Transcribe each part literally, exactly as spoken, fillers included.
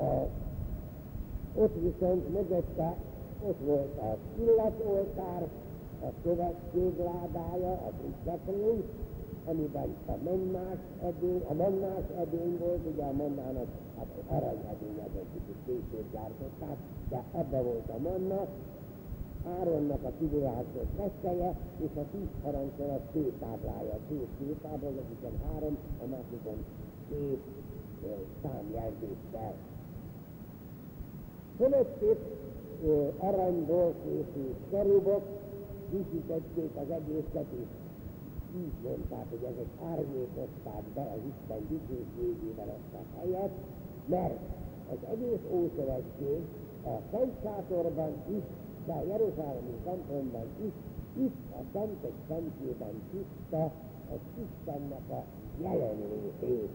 el. Ott viszont mögötte ott volt az illatoltár, a szövetség ládája, az ügyekről, amiben a mennás edény, a mennás edény volt, ugye a mennának hát aranyedény az egy kicsit később gyártották, de ebbe volt a manna, Áronnak a kivilágított veszélye, és a tíz parancsolat főtáblája, a két főtábla, az egyikben három, a másikon két számjelzéssel. Fölöttük aranyból készült kerubok visítették az egészet, és így mondták, hogy ezek árnyékozták be az Isten dicsőségével ezt a helyet, mert az egész Ószövetség a Szent Sátorban is, de a jeruzsálemi templomban is, itt a szentek szentjében tiszta az Istennek a jelenlétét.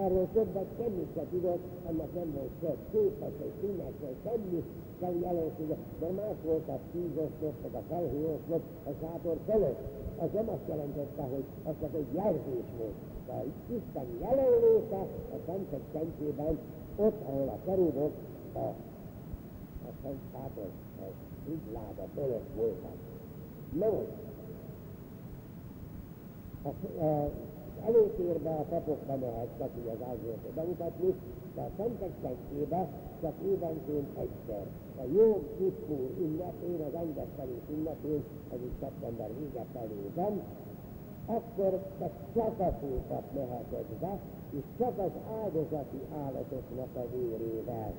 Erről többet semmit se tudott, annak nem volt se képes, se színes, se semmi, sem jelensége, de más volt a szízoszlop, vagy a felhőoszlop a sátor fölött. Az nem azt jelentette, hogy az csak egy jelzés volt. De az Isten jelenléte a szentek szentjében, ott, ahol a kerúbok a, a Szent Sátor szigláda fölött voltak. Na most, a, a, előtérbe a papokra mehettek, ugye az ázsiót bemutatni, de a szentek szentjébe csak évenként egyszer. A jó kiskúr ünnepén, az engesztelés ünnepén, ez is szeptember vége felében, akkor csak csakafékat mehetett be, és csak az áldozati állatoknak a vérével.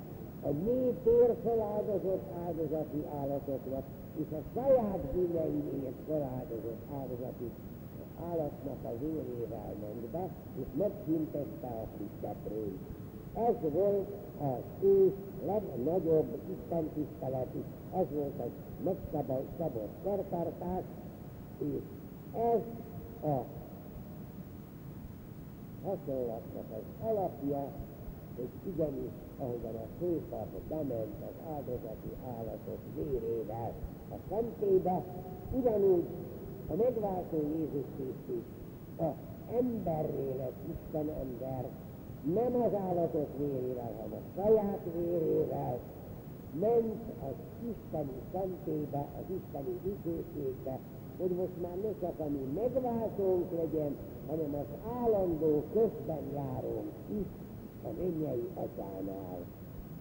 A négy tér feláldozott áldozati állatoknak, és a saját bűneiért feláldozott áldozati állatnak a vérével ment be, és megszüntette a fittetről. Ez volt az ő legnagyobb istentiszteletük, ez volt az megszabott szertartás, és ez a hasonlatnak az alapja, hogy igenis, ahogyan a főpap bement az áldozati állatok vérével a szentélybe, ugyanúgy a megváltó Jézus Krisztus, az emberré lett Isten ember, nem az állatok vérével, hanem a saját vérével ment az isteni szentélybe, az isteni dicsőségbe, hogy most már ne csak a mi megváltónk legyen, hanem az állandó közben járónk is a mennyei Atyánál.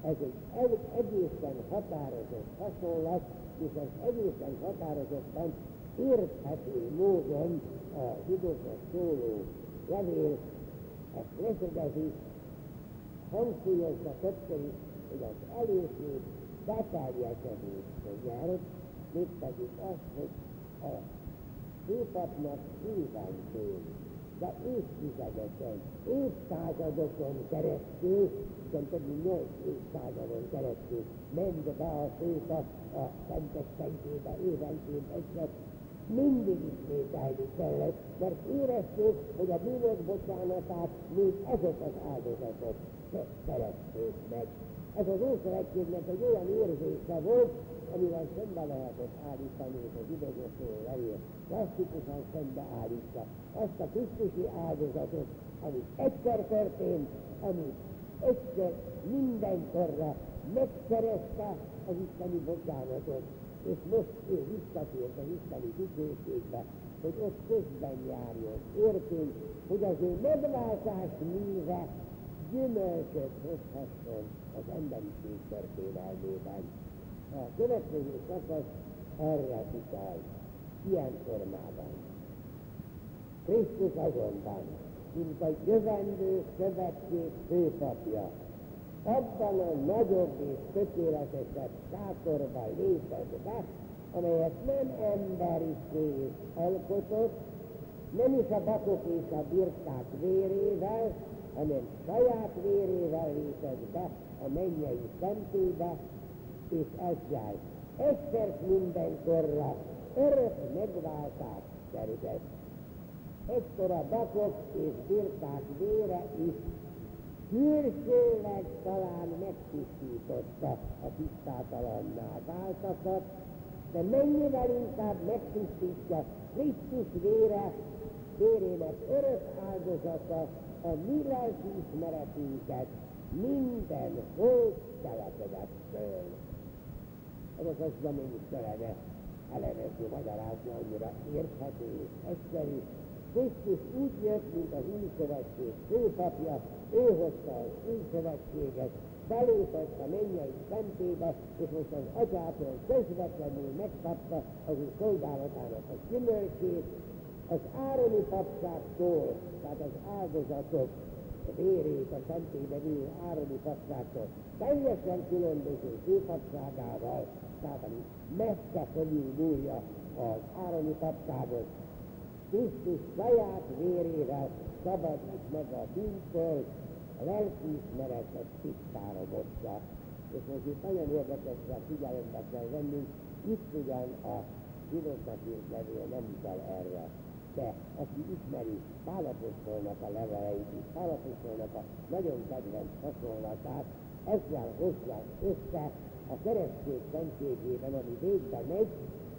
Ez egy egészen határozott hasonlat, és az egészen határozottan érthető módon a zsidóknak szóló levél ezt leszögezi, hangsúlyozza többször is, hogy az előség beteljesedésre jár, mégpedig az, hogy a főpapnak éventől, de évtizedeken, évszázadokon keresztül, hiszen több mint nyolc évszázadon keresztül ment be a főpap a szentek szentjébe évenként egyszer, mindig ismételni kellett, mert érezték, hogy a bűnök bocsánatát még ezek az áldozatok szerezték meg. Ez az Ószövetségnek egy olyan érzése volt, amivel szembe lehetett állítani, és az idegössző levél klasszikusan szembeállítsa azt a krisztusi áldozatot, ami egyszer történt, ami egyszer mindenkorra megszerezte az isteni bocsánatot, és most ő visszatért az isteni dicsőségbe, hogy ott közben járjon. Értünk, hogy az ő megváltás műve gyümölcsöt hozhasson az emberiség történelmében. A következő szakasz erre utal, ilyen formában. Krisztus azonban, mint a jövendő szövetség főpapja, abban a nagyobb és tökéletesebb sátorban lépett be, amelyet nem emberi kéz alkotott, nem is a bakok és a birkák vérével, hanem saját vérével lépett be a mennyei szentélybe, és ezzel egyszer mindenkorra örök megváltás terület. Ekkor a bakok és birkák vére is külsőleg talán megtisztította a tisztátalanná váltakat, de mennyivel inkább megtisztítja Krisztus vére, vérének örök áldozata a mi lelkiismeretünket, minden hó telepedett föl. Most azt nem én is kellene elemezni, magyarázni, annyira érthető és egyszerű. Krisztus úgy jött, mint az új szövetség főpapja, ő hozta az új szövetséget, belépett a mennyei szentébe, és most az atyától közvetlenül megkapta az ő szolgálatának a gyümölcsét, az ároni papságtól, tehát az áldozatok vérét a szentélyben ülő ároni papságtól, teljesen különböző főpapságával, tehát ami messze felülmúlja az ároni papságot, Krisztus saját vérével szabadít meg a bűntől, a lelkiismeretet tisztára bozza. És most itt nagyon érdekesre figyelembe kell vennünk, itt ugyan a zsidóknak írt levél nem utal erre. De aki ismeri, Pálapostolnak a leveleit, és Pálapostolnak a nagyon kedvenc hasonlatát, ezzel hozzák össze a keresztség szentségében, ami végbe megy,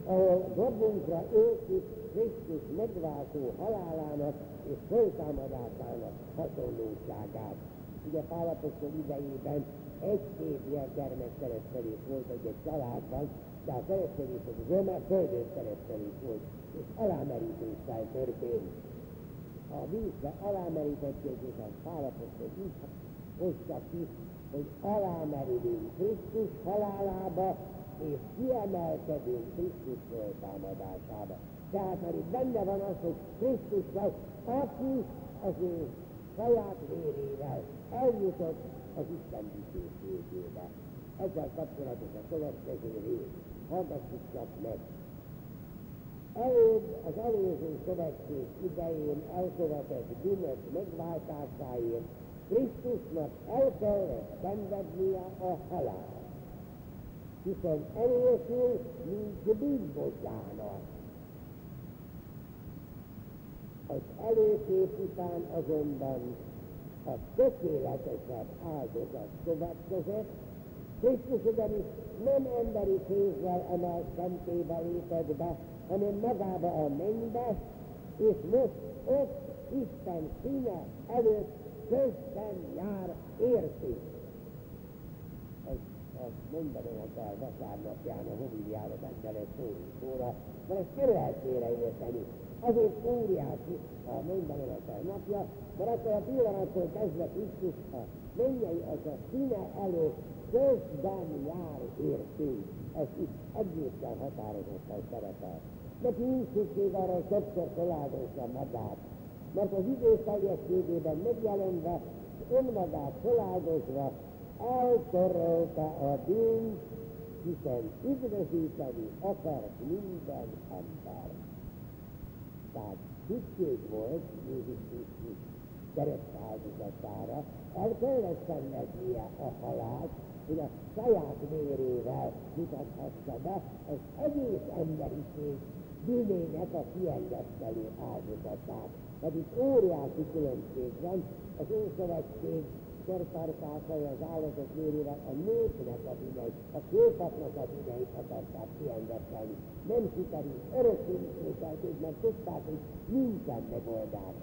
ahol rabbunkra őszik Krisztus megváltó halálának és föltámadásának hasonlóságát. Ugye Pálapostol idejében egy-két ilyen gyermekkeresztelés volt egy családban, de a keresztelés az román földön keresztelés volt, és alámerítéssel történt. A vízbe alámerítették, és a Pálapostol így hozta ki, hogy alámerülünk Krisztus halálába, és kiemelkedünk Krisztus föltámadásába. Tehát már itt benne van az, hogy Krisztussal, aki az ő saját vérével eljutott az Isten dicsőségébe. Ezzel kapcsolatos a következő rész. Hallgassuk csak meg! Előbb az előző szövetség idején elkövetett bűnök megváltásáért Krisztusnak el kellett szenvednie a halált. Hiszen elértől nincs bűnbocsánat. Az előkép után azonban a tökéletesebb áldozat következett, Krisztus ugyanis nem emberi kézzel emelt szentébe lépett be, hanem magába a mennybe, és most ott Isten színe előtt közben jár értünk. Azt mondanom kell vasárnapján a homiliára megtelett szóra, mert ezt nem lehet félreérteni. Azért óriási a mondanom kell napja, mert akkor a pillanattól kezdve Krisztus a mennyei az a színe előtt közben jár értünk. Ez itt egészen határozottan szerepel. Neki nincs szükség arra, hogy többször feláldozza magát, mert az idő teljességében megjelenve, önmagát feláldozva, eltörölte a bűnt, hiszen üdvözíteni akart minden ember. Tehát szükség volt Jézus Krisztus keresztáldozatára, el kellett szenvednie a halált, hogy a saját vérével mutathassa be az egész emberiség bűnének a kiengesztelő áldozatát. Tehát itt óriási különbség van az Ószövetség szertartásai az állatok vérével a népnek a bűneit, a főpapnak a bűneit akarták kiengesztelni. Nem sikerült, örökké ismételték, mert tudták, hogy nincsen megoldás.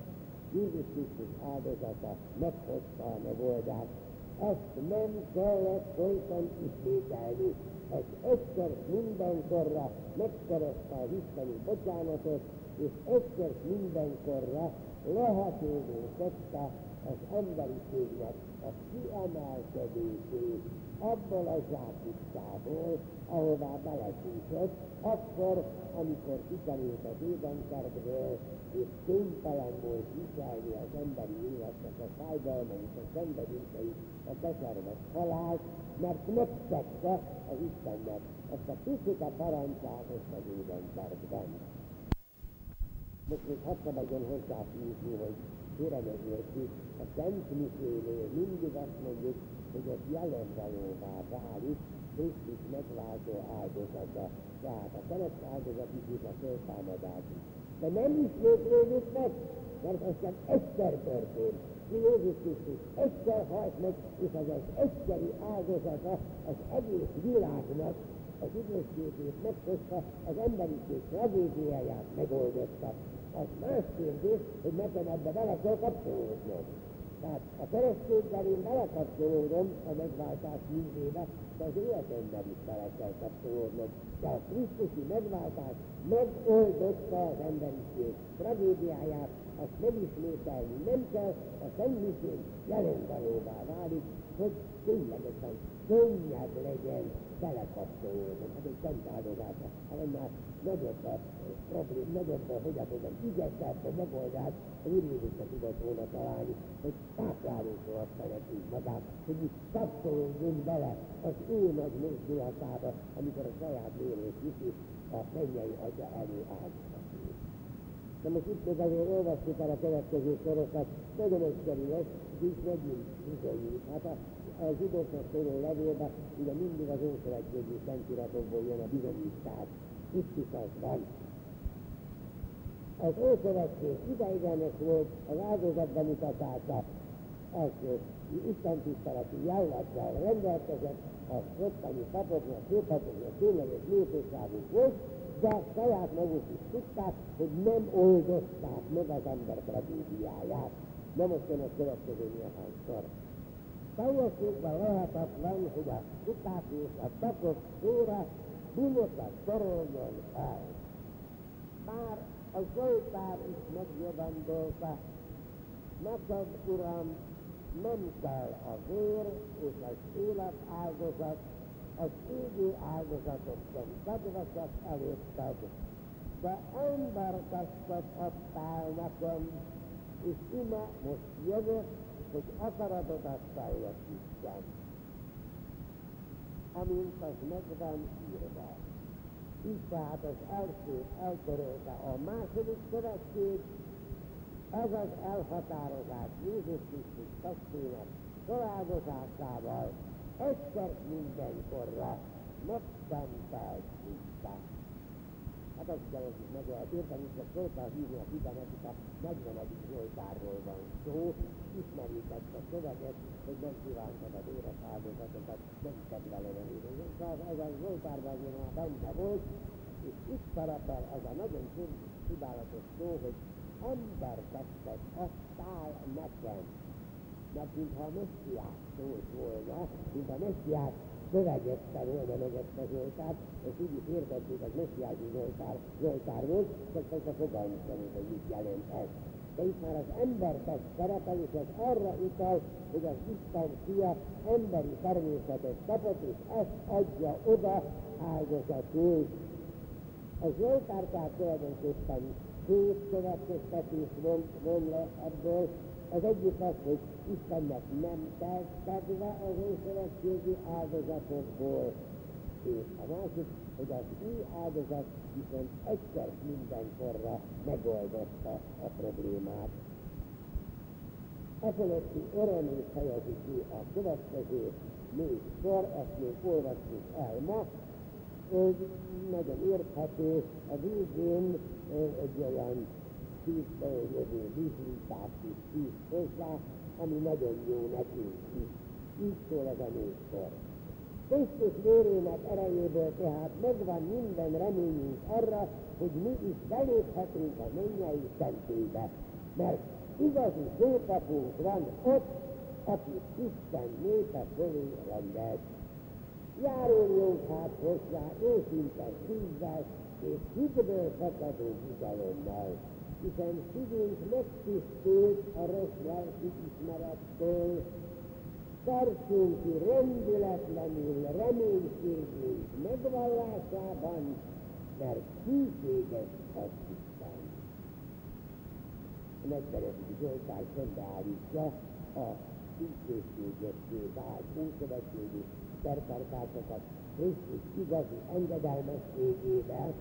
Jézus Krisztus áldozata meghozta a megoldást. Ezt nem kellett folyton ismételni. Ez egyszer mindenkorra megszerezte a isteni bocsánatot, és egyszer mindenkorra lehetővé tette az emberiségnek a kiemelkedését abból a zsákutcából, ahová belesított, akkor, amikor kikerült az édenkertből, és kénytelen volt viselni az emberi életnek a fájdalmait, a szenvedéseit, a keserves halált, mert megtette az Istennek ezt a picike parancsát ott az édenkertben. Most még hadd szabadjon hozzáfűzni, hogy félremegy értjük, a Szent Misénél mindig azt mondjuk, hogy az jelenvalóvá válik Krisztus megváltó áldozata, tehát a kereszt áldozat is és a föltámadás is. De nem ismétlődik meg, mert az csak egyszer történt. Jézus Krisztus egyszer halt meg, és az az egyszeri áldozata az egész világnak az üdvösségét meghozta, az emberiség tragédiáját megoldotta. Az más kérdés, hogy nekem ebbe vele kell kapcsolódnom. Tehát a A keresztényben én belekapcsolódom a megváltás hívébe, de az életemben is bele kell kapcsolódnom. De a krisztusi megváltás megoldotta az emberiség tragédiáját, azt megismételni nem kell, a szennyiség jelenvalóvá válik, hogy ténylegesen könnyebb legyen belekapcsolódnom. Hát egy szentáldozása, hát annál nagyobb a problém, nagyobb a hogyatozom, igazság a megoldás, a Úrjézusra tudott volna találni, hogy táplálókra azt menekünk magát, hogy itt kapcsolódjunk bele az ő nagy mozdulatába, amikor a saját lélét viszi a mennyei atya elő áldozatú. Na most itt még azért olvastuk el a következő sorokat, nagyon egyszerű lesz, így megint bizonyít. Hát a zsidóknak szóló levélben ugye mindig az Ószövetségi Szentíratokból jön a bizonyítás. Itt is az van. Az Ószövetség ideiglenes volt az áldozat bemutatása, az istentiszteleti jelleggel rendelkezett, az ottani papoknak, főpapoknak tényleges méltóságuk volt, de saját maguk is tudták, hogy nem oldozták meg az ember tragédiáját. Na most jön a következő néhány sor. Teljességben lehetetlen, hogy a kuták és a papok szóra bűnöket soroljon el. Bár a Zsoltár is megjövendőlte, neked, Uram, nem kell a vér és az élet áldozat, az égő áldozatok sem kedvesek előtted, de embertestet adtál nekem, és ime most jövök, hogy akaratodat teljesítsem. Amint az meg van írva. Így tehát az első eltörölte a második szövetség, ez az elhatározás Jézus Krisztus testének feláldozásával egyszer mindenkorra megszentelt tisztát. Hát azt kell, hogy meg lehet érteni, csak szóltál hívni a figyelmet, itt a negyvenedik Zsoltárról van szó, ismerjük ezt a szöveget, hogy nem kívántad az éres áldozatokat, nem kedveled az éreset. Tehát ez a Zsoltárban már benne volt, és itt szerepel az a nagyon csodálatos szó, hogy embertestet adtál nekem. Mert mintha a Messiás szólt volna, mint a Messiás szövegette volna meg ezt a Zsoltárt, és így is értették, az Messiási Zsoltár, Zsoltár volt, csak persze fogalmi szerint, hogy mit jelent ez. De itt már az embertest szerepel, és ez arra utal, hogy az Isten fia emberi természetet kapott, és ezt adja oda áldozatul. A Zsoltár tehát tulajdonképpen két következtetés von le ebből. Az egyik az, hogy Istennek nem telt kedve az Ószövetségi áldozatokból, és a másik, hogy az új áldozat viszont egyszer mindenkorra megoldotta a problémát. E fölötti örömét helyezik ki a következő négy sor, ezt még olvassuk el ma, hogy nagyon érthető, a végén egy olyan tízből jövő bizonyítást is tíz hozzá, ami nagyon jó nekünk is. Így szól ez a nézsor. Krisztus vérének erejéből tehát megvan minden reményünk arra, hogy mi is beléphetünk a mennyei szentélybe, mert igazi főpapunk van ott, aki Isten népe fölé rendelt. Járuljunk hát hozzá őszinte szívvel és hitből fakadó bizalommal, hiszen szívünk megtisztult a rossz lelki ismerettől, tartsunk ki rendületlenül reménységünk megvallásában, mert hűséges az Isten. A negyvenedik Zsoltár szembeállítja a hűségségessé vált Ószövetségi szertartásokat Krisztus igazi engedelmességével,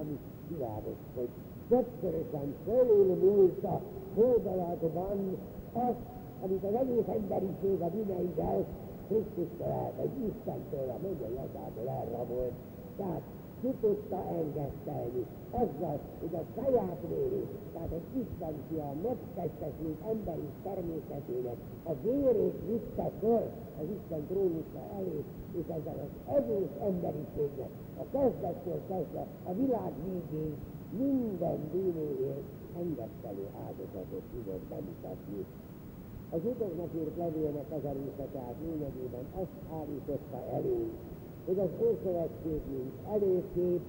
amit világos, hogy többszörösen fölülmúlta hódalatban azt, amit az egész emberiség a bűneivel Krisztustól, vagy Istentől, a mennyei atyától elrabolt. Tehát ki tudta engesztelni azzal, hogy a saját vérét, tehát az Isten fia megtestesült emberi természetének a vérét vitte föl az Isten trónusa elé, és ezzel az egész emberiségnek a kezdettől kezdve a világ végéig minden bűnéért engesztelő áldozatot tudott bemutatni. Az utóknak írt levélnek az a része, tehát lényegében azt állította elő, hogy az Ószövetség, mint előkép,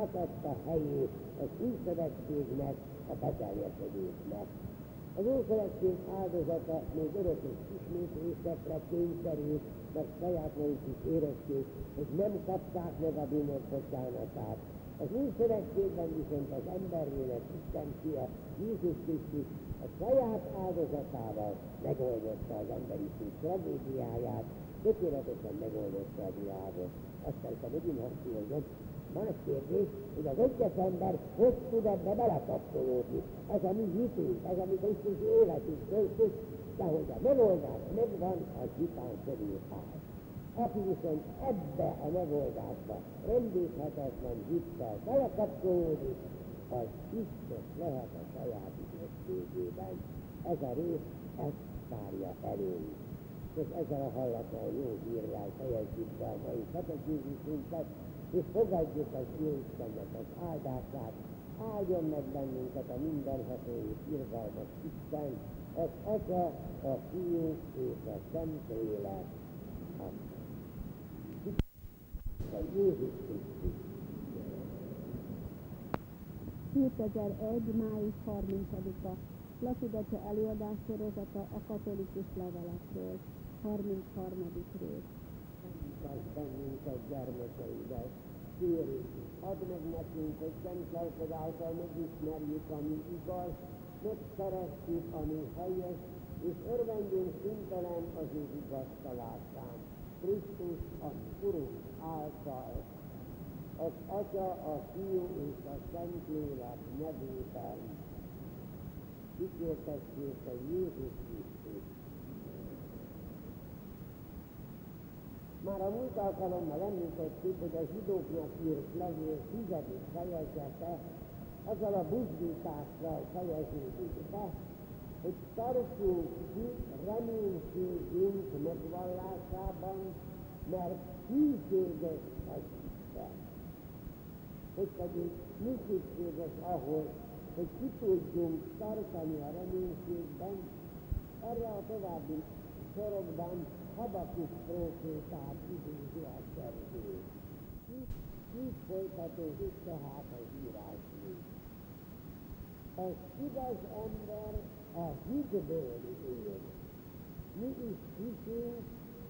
átadta helyét az Új Szövetségnek, a beteljesedésnek. Az Ószövetség áldozata még örökös ismétlésekre kényszerült, meg sajátlanik is érezték, hogy nem kapták meg a bűnök bocsánatát. Az Új Szövetségben viszont az emberének Isten fia, Jézus Krisztus a saját áldozatával megoldotta az emberiség tragédiáját, tökéletesen megoldotta a világot. Azt persze megint használom. Más kérdés, hogy az egyes ember hogy tud ebbe belekapcsolódni. Ez a mi hitünk, ez a mi Krisztusi életünk töltjük, de hogy a megoldás megvan, az hitán körül áll. Aki viszont ebbe a megoldásba rendíthetetlen hittel belekapcsolódik, az biztos lehet a saját ügyességében. Ez a rész ezt várja előnk. És ezzel a hallatlan jó hírrel fejezzük be a mai katekizmusunkat, és fogadjuk az ő Istennek az áldását, áldjon meg bennünket a mindenható és irgalmas Isten, az Atya, a Fiú és a Szentlélek. Amen. A Jézus Krisztus. kétezer-egy. május harmincadika. Placid atya előadás sorozata a katolikus levelekről. harmincharmadik. rész. Tarts bennünket gyermekeidet, kérünk, add meg nekünk, hogy szent lelked által megismerjük, ami igaz, megszeressük, ami helyes, és örvendjünk szüntelen az ő igaztalásán. Krisztus az Urunk által, az Atya, a Fiú és a Szentlélek nevében. Dicsértessék a Jézus Krisztust! Már a múlt alkalommal említettük, hogy a zsidóknak írt levél tizedik fejezete azzal a buzdítással fejeződik be, hogy tartsunk ki reménységünk megvallásában, mert hűséges az Isten. Hogy pedig mi szükséges ahhoz, hogy ki tudjunk tartani a reménységben, erre a további sorokban Habakuk prófétát idézi a szerző. Így, így folytatódik tehát az írásmű. Az igaz ember a hitből él. Mi is hiszünk,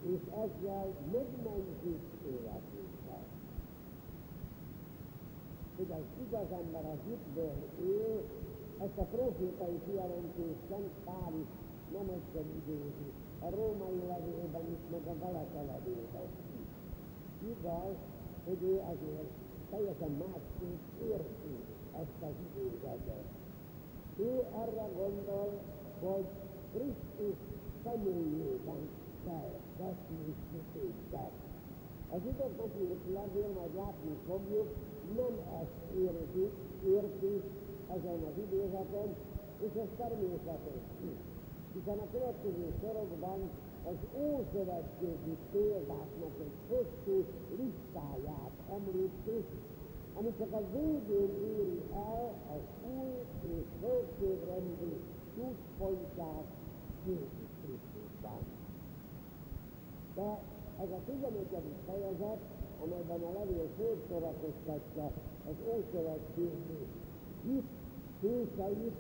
és ezzel megmentjük életünket. Hogy az igaz ember a hitből él, ezt a prófétai kijelentést Szent Pál is nem egyszer idézi. A római levélben is, meg a Galata levélben is. Igaz, hogy ő azért teljesen másként érti ezt az idézetet. Ő arra gondol, hogy Krisztus személyében kell veszni hitéket. Az időknek írt levél, majd látni fogjuk, nem ezt érti, érti ezen az idézeten, és ez természetes is. Hiszen a következő sorokban az ószövetségi példáknak egy hosszú listáját említik, ami csak a végén éri el az új és fölségrendi csúcspontját Jézus Krisztusban. De ez a tizenegyedik fejezet, amelyben a levél fölsorakoztatja az ószövetségi hit hőseit,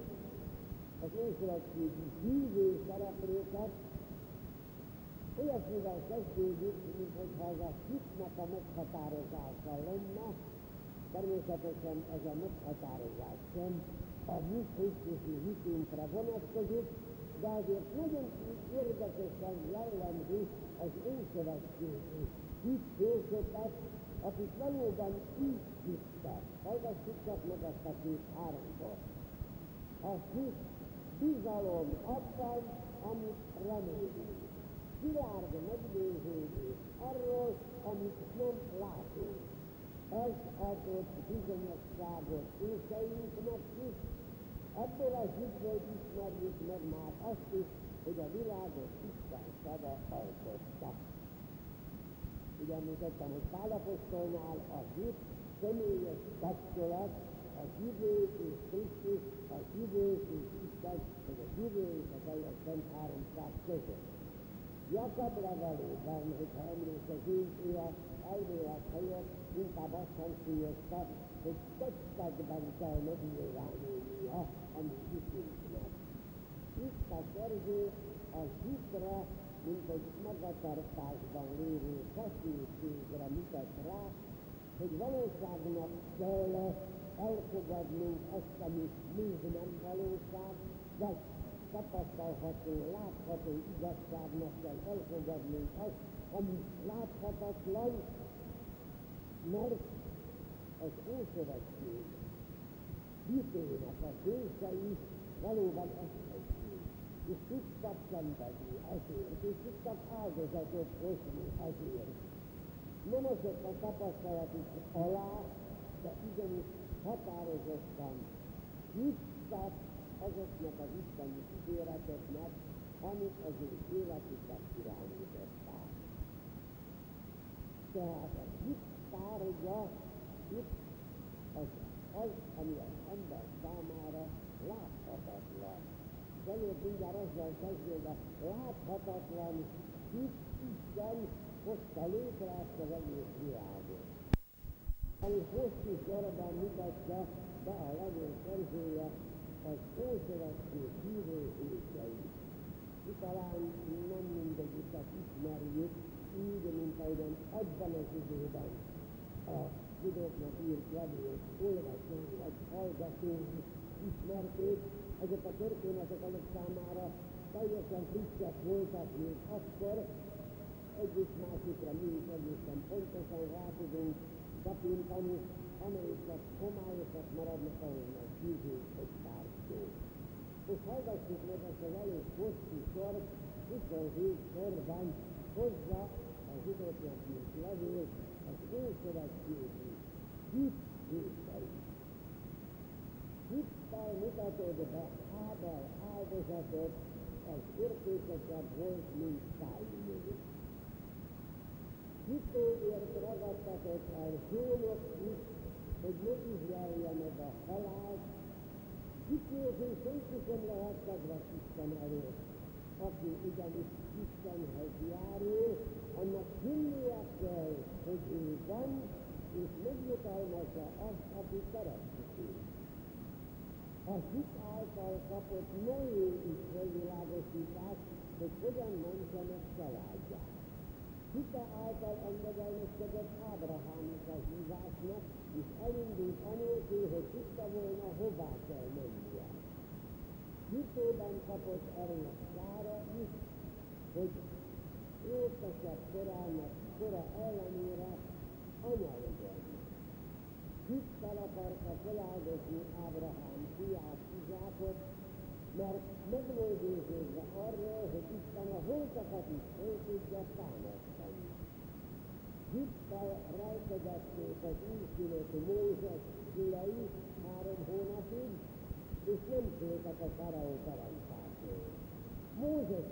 az ószövetségi hívő szereplőket, olyasmivel kezdődik, mint hogyha ez a hitnek a meghatározása lenne, természetesen ez a meghatározás sem a mi Krisztusi hitünkre vonatkozik, de azért nagyon érdekesen jellemzi az ószövetségi hitvősöket, akik valóban így hittek. Hallgassuk csak meg azt a két háromból. A hit bizalom abban, amit remélünk. Szilárd meggyőződés arról, amit nem látunk. Ez adott bizonyosságot őseinknek is. Ebből a hitből ismerjük meg már azt is, hogy a világot Isten szava alkotta. Ugye említettem, hogy Pál apostolnál a hit személyes kapcsolat, az hívő és Krisztus, az hívő és Isten, vagy a hívő és a baj a Szent Háromság között. Jakab levelében, hogyha emlékezünk, ő az elmélet helyett inkább azt hangsúlyozta, hogy tettekben kell megnyilvánulnia, amit hiszünknek. Itt a szerző a hitre, mint egy magatartásban lévő feszültségre mutat rá, hogy valóságnak kell elfogadnunk azt, amit még nem valóság, de tapasztalható, látható igazságnak kell elfogadnunk azt, amit láthatatlan, mert az Ószövetség hitének a kései valóban ezt teszik, és tudtak szenvedni ezért, és tudtak áldozatot hozni ezért. Nem azok a tapasztalatok alá, de igenis határozottan hittek azoknak az isteni ígéreteknek, amit az ő életüket irányították. Tehát a hit tárgya, itt az, az, ami az ember számára láthatatlan. De előbb mindjárt azzal kezdjük, a láthatatlan hit Isten hozta létre ezt az egész világot. Ami hosszú sorban mutatja be a levél szerzője az Ószövetség hívő őseit. Mi talán nem mindegyiket ismerjük, így, mint ahogyan abban az időben a tudóknak írt levélt olvasói vagy hallgatói ismerték, ezek a történetek azok számára teljesen frissek voltak még akkor, egyik másikra mi is egészen pontosan rá tudunk kapintani, amelyeket homályosak maradnak, ahonnan hívjuk egy tárgyó. És hallgassuk meg ezt az elég hosszú sort, huszonhét sorban hozza a zsidóknak írt levélt az Ószövetségi hit hőseit. Hittel mutatod be Ábel áldozatot, az értékesebb volt, mint Káinő. Hitéért ragadtatott el Hénot is, hogy ne izjelje meg a halált. Hitőző szétükön lehet kedves Isten előtt, aki ugyanis Istenhez járó, annak hinnie kell, hogy ő van, és megjutalmazza azt, aki keresztül. A hit által kapott női is felvilágosítás, hogy hogyan mondjanak családját. Hite által engedelmeskedett Ábrahámnak a hívásnak, és elindult anélkül, hogy tudta volna, hová kell mennie. Hitében kapott erőt Sára is, hogy értesebb korának kora ellenére anya legyen. Hittel akarta feláldozni Ábrahám fiát, Izákot, mert megvolt győződve arról, hogy Isten a holtakat is föl tudja támasztani. Hittel rejtegezték az újszülött Mózes szülei három hónapig, és nem féltek a faraó parancsáktól. Mózes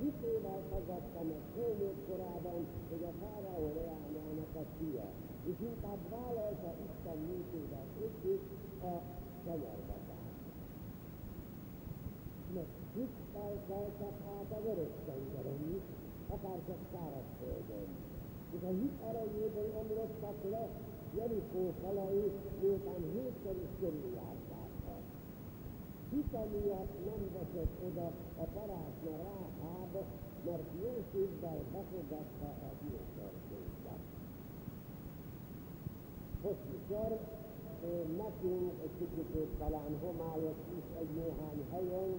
hitével tagadta meg fölnőtt korában, hogy a fáraó leányának a fia, és inkább vállalta Isten műtével együtt a kenyergatást. Mert hittel keltek át a Vörös-tengeren is, akárcsak szárazföldön. És a hit erejéből omlottak le Jerikó falai, miután hétszer is körüljárták. Hite miatt nem veszett oda a parázsra Ráháb, mert jó szívvel befogadta a hírszerzőket. Hosszú sor, nekünk egy kicsit talán homályos is egy néhány helyen,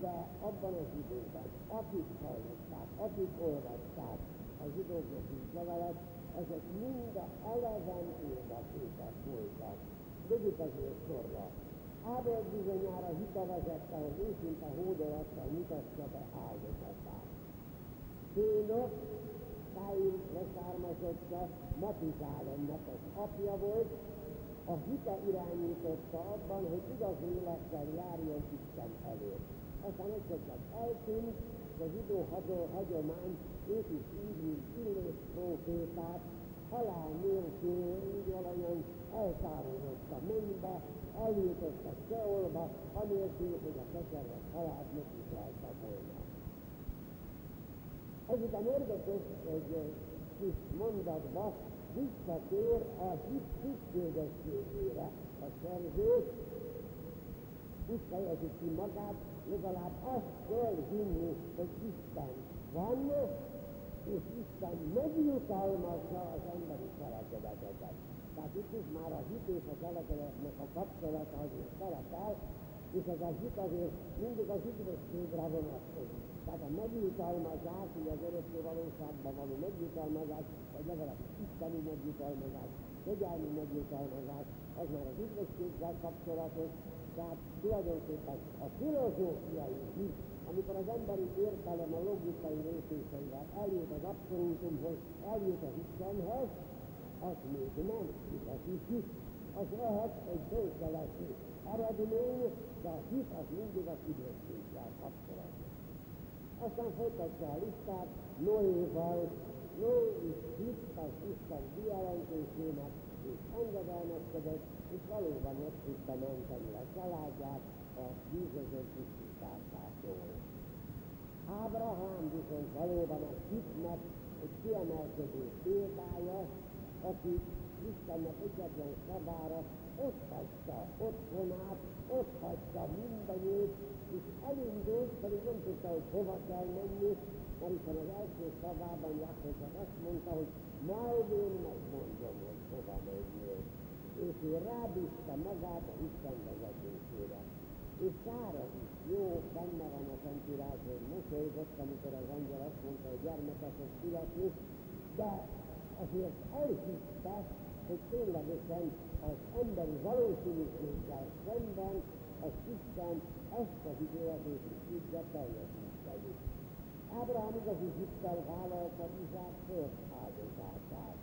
de abban az időben, akik hallották, akik olvasták a zsidóknak írt levelet, ezek mind eleven érdekétek voltak. Vegyük azért sorra. Ábel bizonyára hite vezette, hogy őszinte hódolattal mutassa be áldozatát. Hénok, Káin leszármazottja, Matuzálemnek az apja volt, a hite irányította abban, hogy igaz élettel járjon Isten előtt. Aztán egyszer csak eltűnt, és a zsidó hagyomány őt is így, mint Illés prófétát, halál nélkül ugyanolyan eltávolodott a mennybe, eljutott a Szeolba, anélkül, hogy a tekervet halált megvizsgálta volna. Ezután érdekes egy kis mondatba visszatér a hit szükségességére a szerző, úgy fejezi ki magát, legalább azt kell hinni, hogy Isten van, és Isten megjutalmazza az emberi cselekedetet. Tehát itt is már a hit és a cselekedetnek a kapcsolata azért szerepel, és ez a hit azért mindig az üdvösségre vonatkozik. Tehát a megjutalmazás, így az örökké valóságban való megjutalmazás, vagy legalább isteni megjutalmazás, kegyelmi megjutalmazás, az már az üdvösséggel kapcsolatos. Tehát tulajdonképpen a filozófiai hit, amikor az emberi értelem a logikai részéseivel eljut az abszolútumhoz, eljut a Istenhez, az még nem igazi hit, az lehet egy bőkeleti eredmény, de a hit az mindig az üdvösséggel kapcsolatos. Aztán folytatja a listát Noéval. Noé is hitt az Isten kijelentésének, és engedelmeskedett, és valóban meg tudta menteni a családját a bűnöző pusztításától. Ábrahám viszont valóban a hitnek egy kiemelkedő példája, aki Istennek egyetlen szabára ott hagyta otthonát, ott hagyta mindenét, és elindult, pedig nem tudta, hogy hova kell menni, mert hiszen az első szavában Jákobnak azt mondta, hogy majd én megmondom, hogy hova menjél. És ő rábízta magát a Isten vezetésére. És Sára is jó, benne van a Szentírásban, hogy mosolygott, amikor az angyal azt mondta, hogy gyermekesek születik, de azért elhitte, hogy ténylegesen az emberi valószínűséggel szemben az Isten ezt az ígéretét is tudja teljesíteni. Ábrahám igazi hittel vállalta Izsák föld áldozását.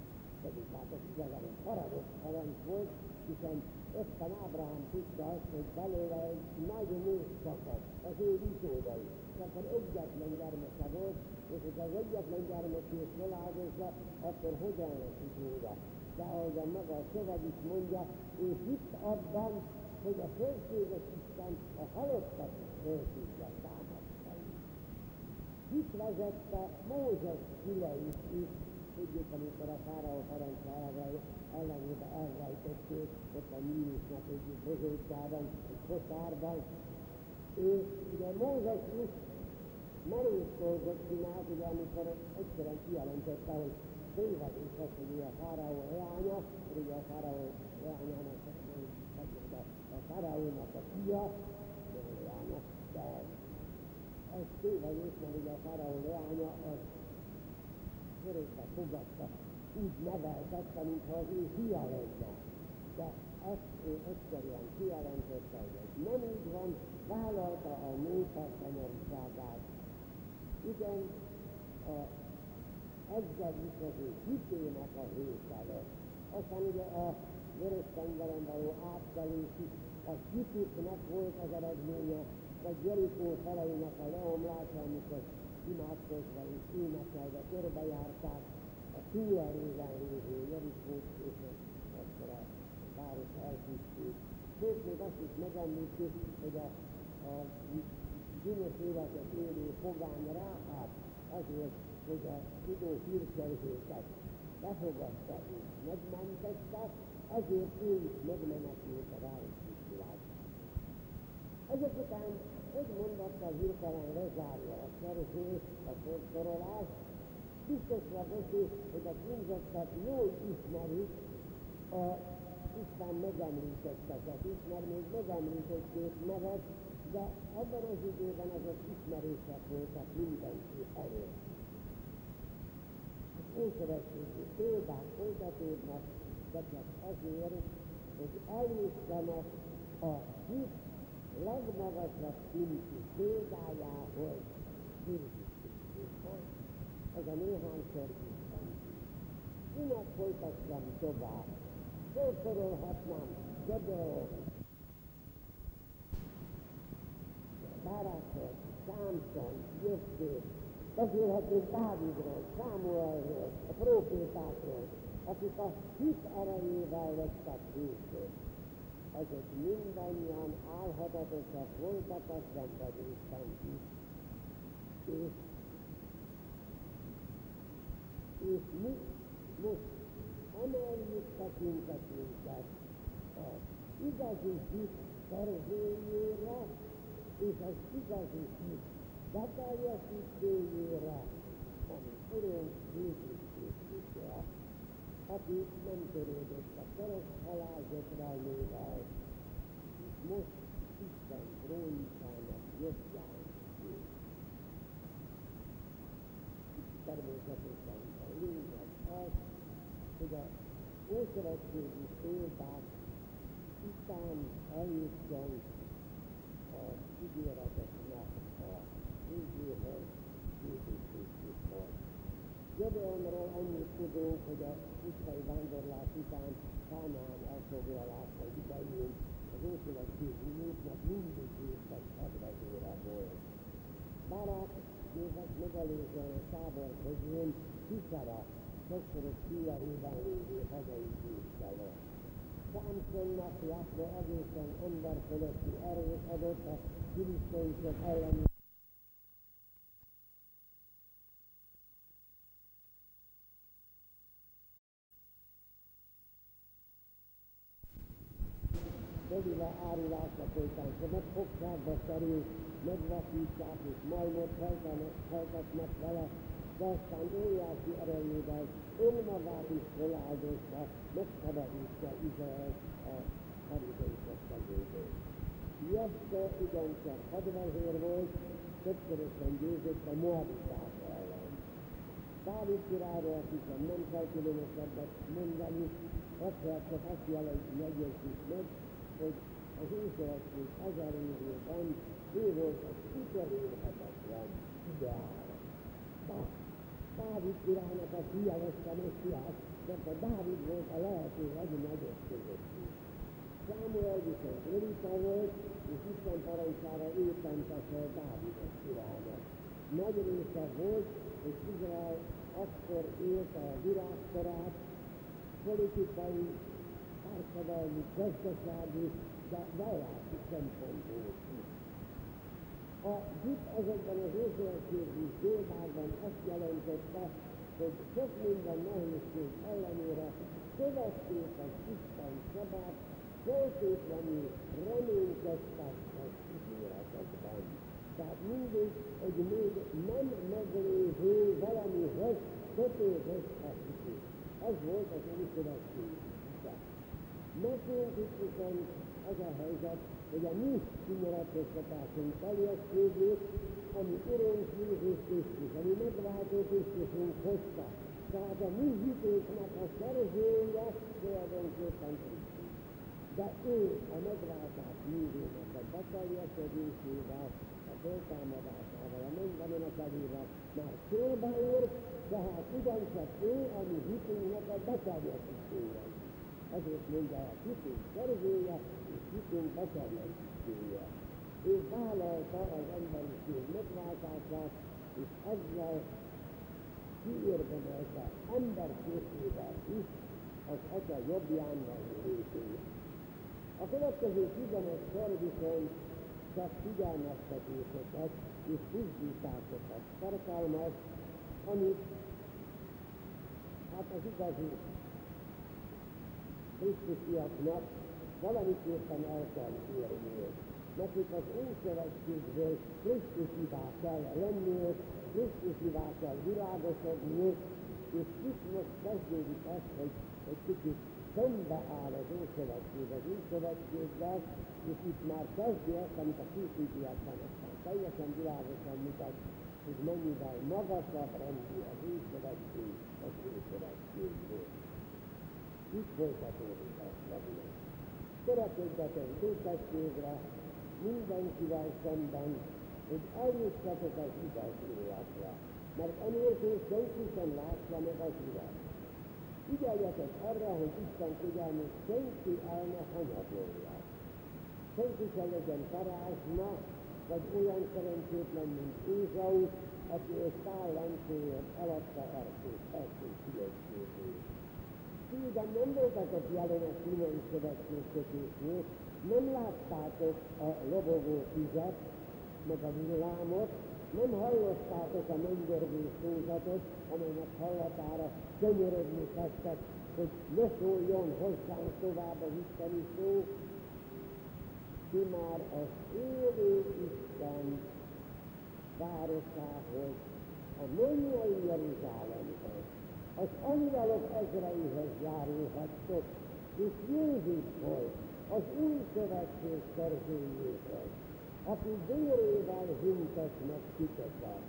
Pedig hát ez igazán egy paradox parancs volt, hiszen éppen Ábrahám tudta azt, hogy belőle egy nagy nép szakadt, az ő utódai. Akkor egyetlen gyermeke volt, és hogy az egyetlen gyermekét feláldozza, akkor hogyan lesz utóda? De ahogyan maga a szöveg is mondja, ő hitt abban, hogy a fölséges Isten a halottak is fölségre támasztani. Hitt vezette Mózes szüleit is, tudjuk, amikor a fáraó parancsára ellenére elrejtették, ott a Nílusnak egyik bozótjában, egy kosárban. Ő, ugye Mózes is merész dolgot csinált, ugye amikor egyszerűen kijelentette, hogy tévedés az, hogy ő a fáraó leánya, ugye a fáraó leányának, a fáraónak a fia, de a leánya, de ez tévedés, mert ugye a fáraó leánya az örökbe fogadta, úgy neveltette, mintha az ő fia lenne. De ezt ő egyszerűen kijelentette, hogy ez nem így van, vállalta a népet a nemzságát. Igen, a, ezzel is az ő hitének a hősele. Aztán ugye a Vörös-tengeren való átkelés is a hitüknek volt az eredménye, vagy Jerikó falainak a leomlása, amikor imádkozva és énekelve körbejárták a túlerővel lévő Jerikót, és akkor a város elküzdték. Sőt, még azt is megemlítjük, hogy a, a gyűnös életet élő pogány Ráháp azért, hogy a tudó hírszerzőket befogadta és megmentette, ezért ő is megmenekült a városküzdülát. Ezek után egy mondattal hirtelen lezárja a szerző, a sorolást, biztosra veszi, hogy a kínzottak jól ismerik a Isten megemlítetteket is, mert még megemlítették nevet, de ebben az időben azok ismerések voltak mindenki előtt. Az ószövetségi példák folytatódnak, de csak azért, hogy eljussanak a hit legmagasabb szintű példájához gyűjtésükhoz. Ez a néhány szörgyűjtben. Innen folytatjam tovább. Fölsorolhatnám Gedeon, Bárákot, Sámson, Jösszét, beszélhetünk Dávidról, Sámuelről, a prófétákról, a akik a hit erejével lettek hűtők. Azok mindannyian álhatatosak voltak a szenvedésben is. És, és mi most emeljük tekintetünket az igazi hit szerzőjére és az igazi hit beteljesítőjére, ami Urunk Jézus Krisztusra, aki nem törődött a kereszt halálzsötrelmével, és most Isten trónisának jobbján jön. Természetesen a lényeg az, hogy az ószövetségi példák után eljutjon az ígéreteknek a végéhez, Jézus Krisztushoz. Gedeonról annyit tudunk, hogy a utcai vándorlás után Kánaán elfoglalása idején az ószövetségi népnek mindig Jézus kedvezőre volt. Bárát Jézus megelőző tábor közén Sisera, sokszoros fiaiban lévő hazai győztele. Sámsonnak Jászló egészen ember fölötti erőt adott a filiszteusok elleni. Dövile árulása folytán, hogy megfogságba kerül, megvakítják és majmot hajtatnak vele, de aztán óriási erejével önmagát is feláldozva megszabadítja Izraelt a farizeusok kezéből. Jefte ugyancsak hadvezér volt, többszörösen győzött a moabiták ellen. Dávid királyról, akikben nem kell különösebbet mondani, egyszer csak azt jelenti megjegyzik meg, hogy az ószövetség ezer évében ő volt az ütörérhetetlen ideára. Dávid királynak a fia lesz a Messiás, mert a Dávid volt a lehető legnagyobb közöttük. Sámuel viszont örita volt, és Isten parancsára ő tente fel Dávidot királynak. Nagy része volt, hogy Izrael akkor élte a virágkorát, politikai, társadalmi, gazdasági, de vallási szempontból is. A hit azokban az ószövetségi példában azt jelentette, hogy sok minden nehézség ellenére követték az Isten szabát, feltétlenül reménykedtek az ígéretekben. Tehát mindig egy még nem meglévő valamihöz kötődött a hitét. Ez volt az ószövetségi hitet. Nekünk itt viszont az a helyzet, hogy a mi kinyilatkoztatásunk teljességét, ami Urunk Jézus Krisztus, ami megváltó Krisztusunk hozta. Tehát a mi hitünknek a szerzője tulajdonképpen Krisztus. De ő a megváltás művének a beteljesedésével, a föltámadásával, a mennybemenetelével már szóba ér, tehát ugyancsak ő a mi hitünknek a beteljesítője. Ezért mondja a hitünk szerzője, és hitünk beteljesítője. Ő vállalta az emberiség megváltását, és ezzel kiérdemelte emberkészével is az Atya jobbján való részét. A következő tizenes sor viszont csak figyelmeztetéseket és buzdításokat tartalmaz, amit hát az igazi krisztusiaknak valamiképpen el kell érniük. Nekik az Ószövetségből Krisztusivá kell lenniük, Krisztusivá kell világosodniuk, és itt most kezdődik az, hogy egy kicsit szembeáll az Ószövetség az Ószövetséggel, és itt már kezdi azt, amit a krisztusiakban aztán teljesen világosan mutat, hogy mennyivel magasabb rendű az Ószövetség az Ószövetségből. Itt folytatódik a levél. Törekedjétek békességre mindenkivel szemben, hogy eljussatok az igaz életre, mert anélkül senki sem látja meg az urat. Ügyeljetek arra, hogy Isten kegyelmét senki el ne hanyagolja. Senki se legyen parázsna, vagy olyan szerencsétlen, mint Ézau, aki egy tál lencéért eladta erkét, erkét szülöttségét. Téged nem voltatok jelen a Simon szövetség kötésnél, nem láttátok a lobogó tüzet, meg a villámot, nem hallottátok a mennydörgő szózatot, amelynek hallatára könyörögni kezdtek, hogy ne szóljon hozzánk tovább az isteni szó, ki már az élő Isten városához, a mennyei Jeruzsálemhez, az angyalok ezreihez járulhattok, és Jézushoz, az új szövetség szerzőjéhez, aki vérével hintet meg titeket.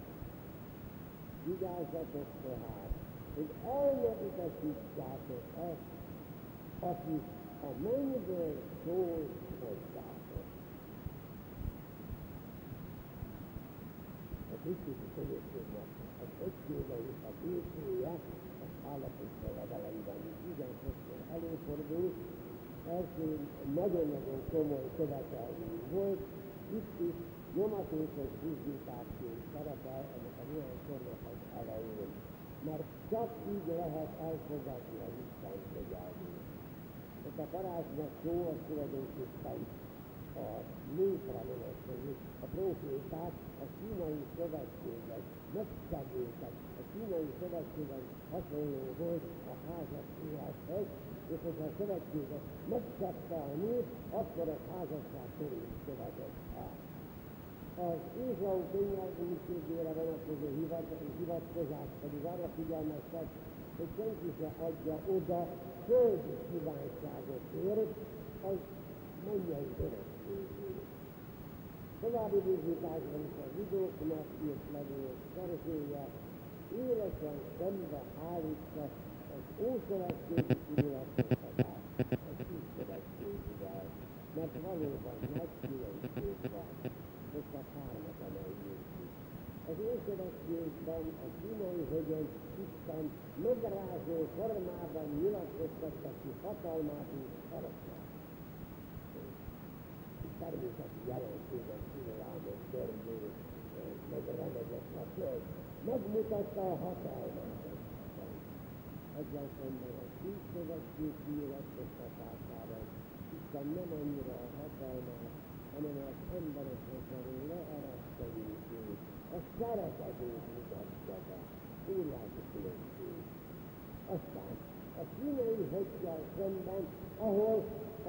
Vigyázzatok tehát, hogy el ne utasítsátok ezt, aki a mennyből szól hozzátok. A Krisztusi Szövetségnek az ötszévei, a készője, az állapotja leveleiben is igen sokszor előfordul. Első nagyon-nagyon komoly követelmény volt, itt is nyomatékos bizonyítáként szerepel ennek a néhány sornak az elején, mert csak így lehet elfogadni az Isten kegyelmét. Ez a parázsnak szó az tulajdonképpen a népre vonatkozik, a prófétát a kínai szövetséget megszegültek. A kínai szövetségen hasonló volt a házassághoz, és hogyha a szövetséget megszegte a nép, akkor a házasság törvényt követett el. Az Ézsau kényelműségére vonatkozó hivatkozás pedig arra figyelmeztet, hogy senki se adja oda földi kívánságokért az mennyei örökségét. További bizonyításban is a zsidóknak írt levő szerzője élesen szembe állítsa az Ószövetségi nyilatkoztatást az Újszövetségével, mert valóban nagy különbség van, most a hármat emeljük ki. Az Ószövetségben a kínai hölgyön Isten megrázó formában nyilatkoztatta ki hatalmát és erőt. Természeti jelenségek színlámos törvény, meg a remegett a föld, megmutatta a hatalmát. Ezzel szemben a Újszövetség nyilatkoztatásában Isten nem annyira a hatalmát, hanem az embereknek leereszkedését, a szeretetét mutatja be. Óriási különbség. Aztán a kínai heggyel szemben, ahol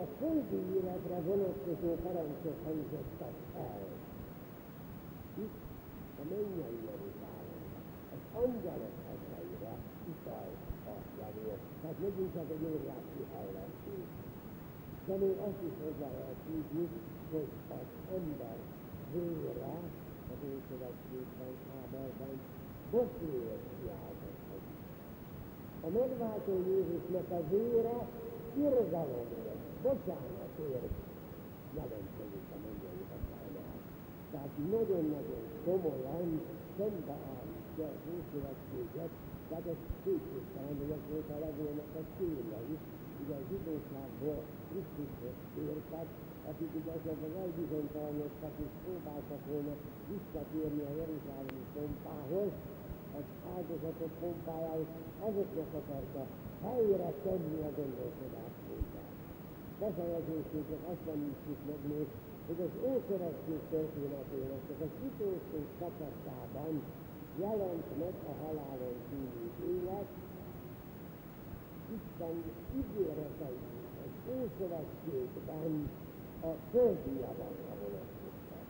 a földi életre vonatkozó parancsok hangzottak el. Itt a mennyei Jeruzsálem, az angyalok ezreire utal a levél. Tehát megint csak egy óriási ellenség. De még azt is hozzá lehet tudni, hogy az ember vére, az Ószövetségben, Ábelben, bosszúért hiányozhat. A megváltó Jézusnak a vére irgalomért, bocsánatért jelentkezik a mennyei hatalmát. Tehát nagyon-nagyon komolyan szembe állítja az Ószövetséget, tehát ez kétségtelen, hogy ez volt a levélnek a célja is, ugye a zsidóságból Krisztushoz tértek, akik igazságban elbizonytalanodtak és próbáltak volna visszatérni a jeruzsálemi pompához, az áldozatok pompájához, azoknak akarta helyre tenni a gondolkodásmódját. Befejezőségnek azt említsük meg még, hogy az Ószövetség történetének az utolsó szakaszában jelent meg a halálon túli élet, Isten ígéretei az Ószövetségben a földi javakra vonatkoztak.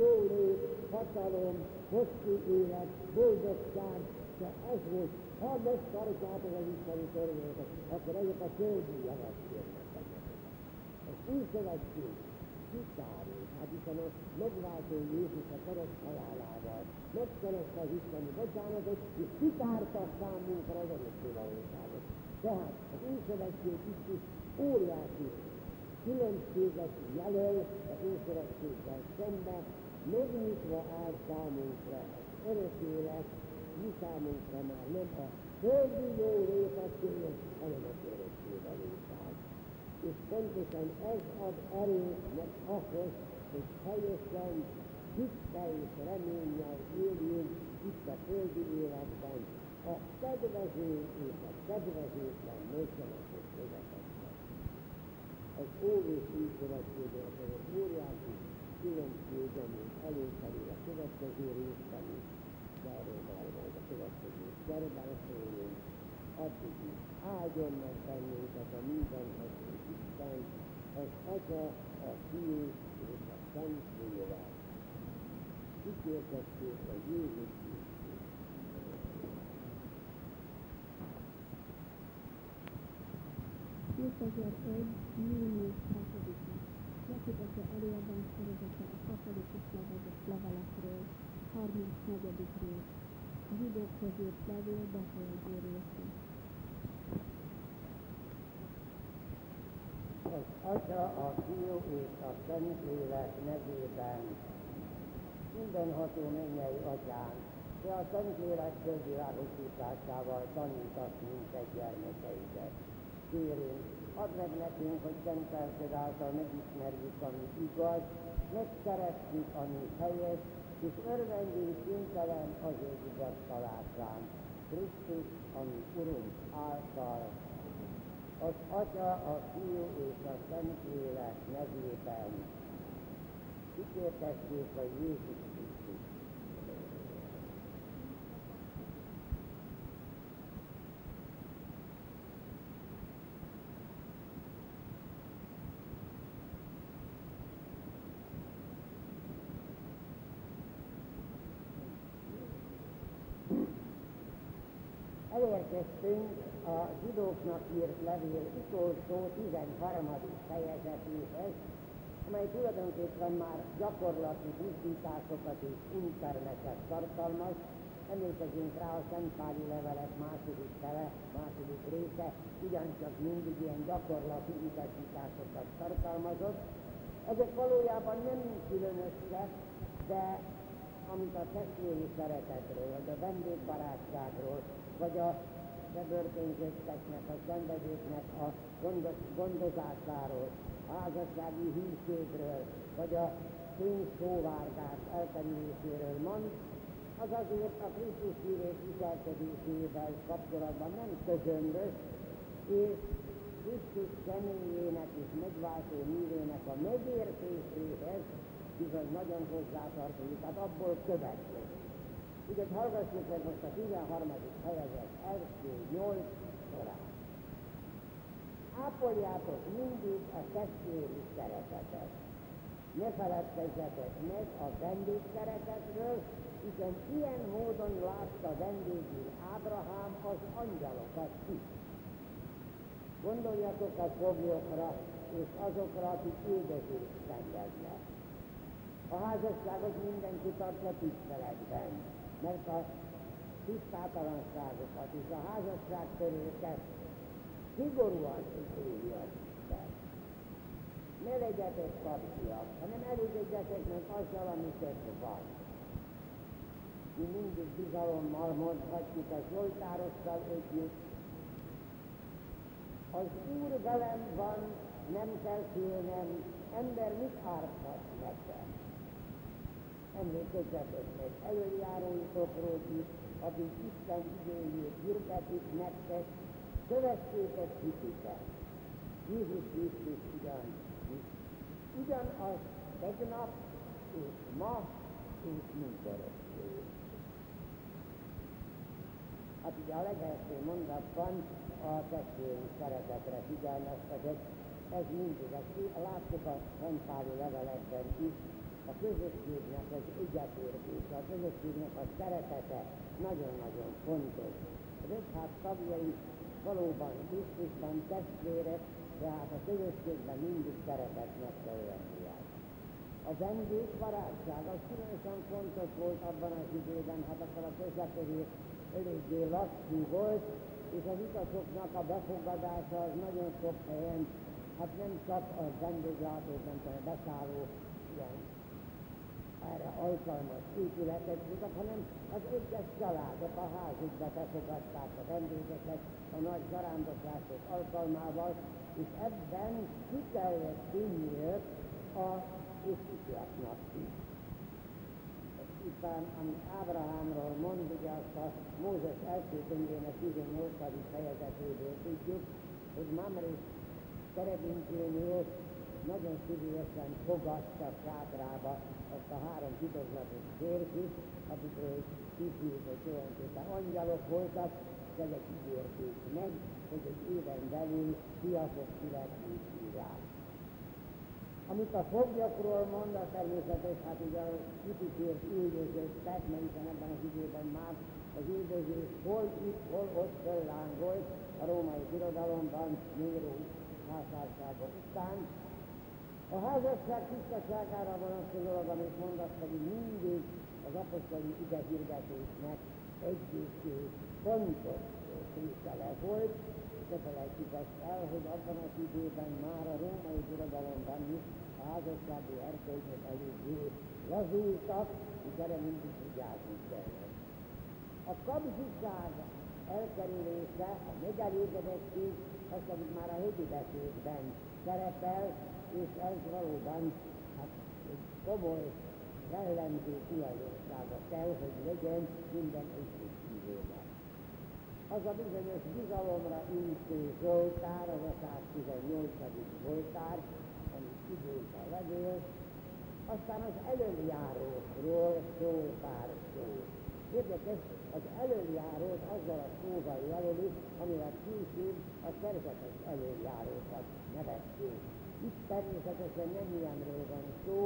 Jólét, hatalom, hosszú élet, boldogság, de ez volt, ha megtartjátok az isteni törvényeket, akkor ezek a földi javak jönnek ennek. Az Újszövetség kitárul, hát hiszen a megváltó Jézus a kereszt halálával megkereszte az isteni bocsánatot, és kitárta számunkra az örökké valóságot. Tehát az Újszövetség itt is óriási különbséget jelöl az Újszövetséggel szemben, megnyitva áll számunkra az örök élet, mi számunkra már nem a földi jólét a cél, hanem az örökké valóság. És pontosan ez ad erőt meg ahhoz, hogy helyesen, hitte és reménnyel éljünk itt a földi életben, a kedvező és a kedvezőtlen mozgalatok következnek. Az óvési következőnek az óriási különbsége, mint előfelé a következő részfelé, de erről már volt a következő szerbászóról, addig is áldjon meg bennünket a mindenható Isten, az Atya, a Fiú és a Szent Lélek. Kitérkezték a Jézus Krisztus. kétezer-egy június hatodika. Placid előadás sorozata a katolikus levelek levelekről, harmincnegyedik rész. Zsidókhoz írt levél befolyó része. Az Atya, a Fiú és a Szent Lélek nevében. Mindenható mennyei Atyánk, te a Szentlélek közvilágosításával tanítasz minket gyermekeidet. Kérünk, add meg nekünk, hogy Szent Lelked által megismerjük, ami igaz, megszeressük, ami helyes, és örvendjünk szüntelen azért igaz találtán. Krisztus, ami Urunk által. Az Atya, a Fiú és a Szentlélek nevében. Kitérkezték a Jézus Krisztus. Elérkeztünk a zsidóknak írt levél utolsó tizenharmadik fejezetéhez, amely tulajdonképpen már gyakorlati buzdításokat és internetet tartalmaz. Emlékezünk rá, a Szentpáli levelek második fele, második része ugyancsak mindig ilyen gyakorlati utasításokat tartalmazott. Ezek valójában nem különösek, de amit a testvéri szeretetről, vagy a vendégbarátságról, vagy a bebörtönzötteknek, a szenvedőknek a gondos, gondozásáról, házassági hűségről, vagy a pénzsóvárgás eltemeléséről mond, az azért a Krisztus hívét viselkedésével kapcsolatban nem közömbös, és Krisztus személyének és megváltó művének a megértéséhez bizony nagyon hozzátartozik, tehát abból következik. Úgyhogy hallgassuk meg most a tizenharmadik fejezet első nyolc sorát. Ápoljátok mindig a testvéri szeretetet. Ne feledkezzetek meg a vendég szeretetről, hiszen ilyen módon látta vendégül Ábrahám az angyalokat is. Gondoljatok a foglyokra és azokra, akik égetést szenvednek. A házasságot mindenki tartsa tiszteletben, mert a tisztátalanságokat és a házasságtörőket szigorúan ítéli az Isten. Ne legyetek kapcsiak, hanem elégedjetek meg azzal, amiket van. Mi mindig bizalommal mondhatjuk a zsoltárokkal együtt. Az Úr velem van, nem kell félnem, ember mit árthat nekem? Emlékezzetek meg előjáróitokról is, akik Isten igéjét hirdetik nektek, kövessétek hitüket. Jézus Krisztus ugyanaz. Ugyanaz tegnap és ma és mindörökké. Hát ugye a legelső mondatban a testvéri szeretetre figyelmeztetett, ez mindig a látjuk a Szentpáli levelekben is, a közösségnek az egyetértése, a közösségnek a szeretete nagyon-nagyon fontos. Az egyház tagjai valóban Krisztusban testvérek, de hát a közösségben mindig szeretetnek kell lennie. A vendégbarátság az különösen fontos volt abban az időben, hát akkor a közlekedés eléggé lassú volt, és az utasoknak a befogadása az nagyon sok helyen, hát nem csak a vendéglátókban, hanem beszálló ilyen erre alkalmas épületet tudtak, hanem az egyes családok a házukba befogadták a vendégeket a nagy zarándoklátok alkalmával, és ebben ki kellett vinniük a ifjaknak is. István, ami Ábrahámról mond, ugye azt a Mózes első könyvének tizennyolcadik fejezetéből tudjuk, hogy Mamrét Terebintinél nagyon szívesen fogadta sátrába azt a három titokzatos férfit, akikről kifűlt, hogy tulajdonképpen angyalok voltak, de ezek ígérték meg, hogy egy éven belül fiatok születnek úrát. Amit a foglyakról mond, a természetes, hát ugye a kitükért üldözöttek, mert hiszen ebben az időben már az üldözés hol itt, hol ott föllángolt a római birodalomban, Néró házassága után. A házasság tisztaságára vonatkozó dolog, amit mond, az pedig mindig az apostoli igehirdetésnek egyébként egy fontos tétele volt. Ne felejtjük azt el, hogy abban az időben már a római birodalomban is a házassági erkölcsök eléggé lazultak, és erre mindig vigyázni kell. A kapzsiság elkerülése, a megelégedettség, az, amit már a hegyi beszédben szerepel, és ez valóban hát, egy komoly jellemző tulajdonsága kell, hogy legyen minden egyik kívülben. Az a bizonyos bizalomra intő Zsoltár, az a száztizennyolcadik Zsoltár, amit idéz a levél, aztán az elöljárókról szól pár szó. Érdekes, az elöljárót azzal a szóval jelöli, amivel később a szerzetes elöljárókat nevezték. Itt természetesen nem ilyenről van szó,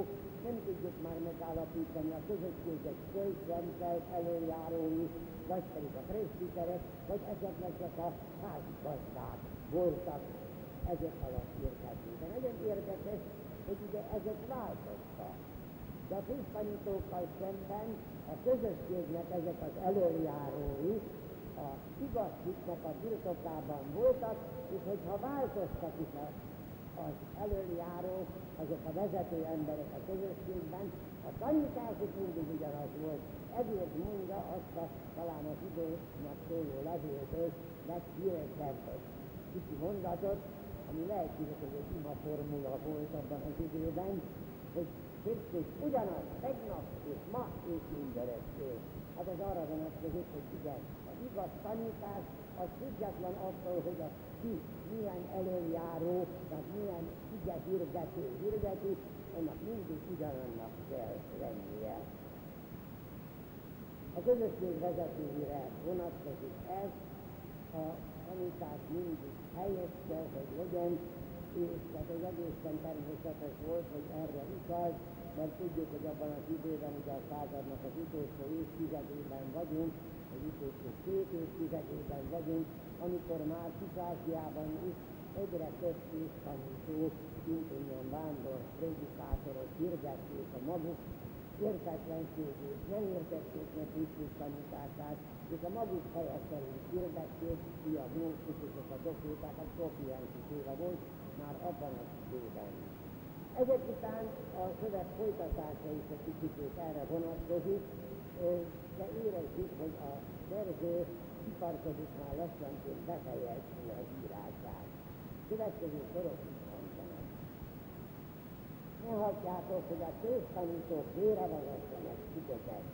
nem tudjuk már megállapítani a közösségek kölcsöntelt elöljárói, vagy pedig a presbiterek, vagy esetleg csak a házigazdák voltak ezek alatt érkezőben. Nagyon érdekes, hogy ugye ezek változtak. De a köztanítókkal szemben a közösségnek ezek az elöljárói a igazságnak a birtokában voltak, és hogyha változtak is a az elöljárók, azok a vezető emberek a közösségben, a tanításuk mindig ugyanaz volt. Ezért mondja azt a talán az időnek szóló levéltől legfélszertes kicsi mondatot, ami lehetséges, hogy egy ima formula volt abban az időben, hogy szépség ugyanaz, tegnap és ma és mindörökké. Hát ez arra vonatkozik, hogy igen, az igaz tanítás az független attól, hogy a ki milyen előjáró, vagy milyen ige hirdető hirdeti, annak mindig ugyanannak kell lennie. A közösség vezetőire vonatkozik ez, a tanítás mindig helyes kell, hogy legyen, és tehát az egészen természetes volt, hogy erre utalt, mert tudjuk, hogy abban az időben, ugye a századnak az utolsó évtizedében vagyunk, az utolsó két évtizedében vagyunk, amikor már Kicsákiában is egyre több köztanító, szintén vándor, prédikátorok hirdették a maguk értetlenségét, nem értették meg Krisztus tanítását, és a maguk feje szerint hirdették, ki a gnószikusokat, a dokréták, a kopiánsi téve volt már abban az időben. Ezek után a szöveg folytatása is a kicsit erre vonatkozik, de érezzük, hogy a szerző kitartozik már lassanként befejezni az írását. Következő sorok is mondanak. Ne hagyjátok, hogy a köztanítók félrevezettenek titeket.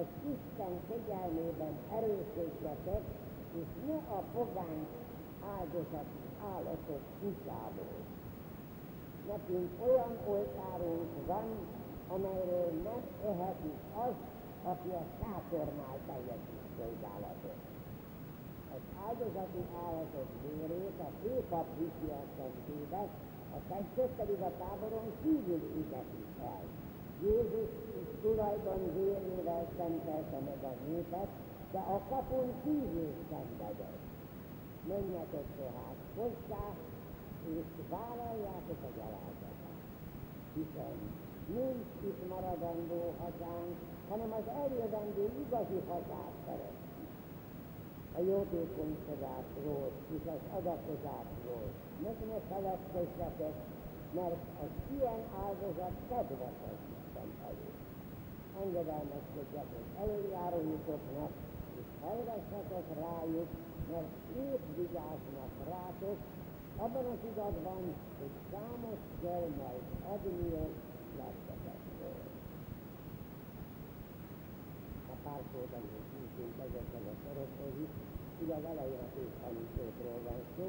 Az Isten kegyelmében erősödjetek, és ne a pogány áldozati állatok kutyából. Nekünk olyan oltárunk van, amelyről nem ehetünk azt, aki a sátornál teljesít szolgálatot. Az áldozati állatok vérét a főpap viszi a szentébe, a testet pedig a táboron kívül ütetik el. Jézus is tulajdon vérével szentelte meg a népet, de a kapun kívül szenvedett. Menjetek tehát hozzá, és vállaljátok az alázatot. Hiszen nincs itt maradandó hazánk, hanem az eljövendő igazi hazát szeretni. A jótékonykodásról és az adakozásról meg ne feledkezzetek, mert az ilyen áldozat kedves az Isten előtt. Engedelmeskedjetek előjárójukoknak, és fejlesztetek rájuk, mert ők vigyáznak rátok, abban a tudatban, hogy számos kell majd adni a látszatokról. pártfóban és húzunk ezeknek a sorokhozik, ugye az elejátős tanítőkről van szó,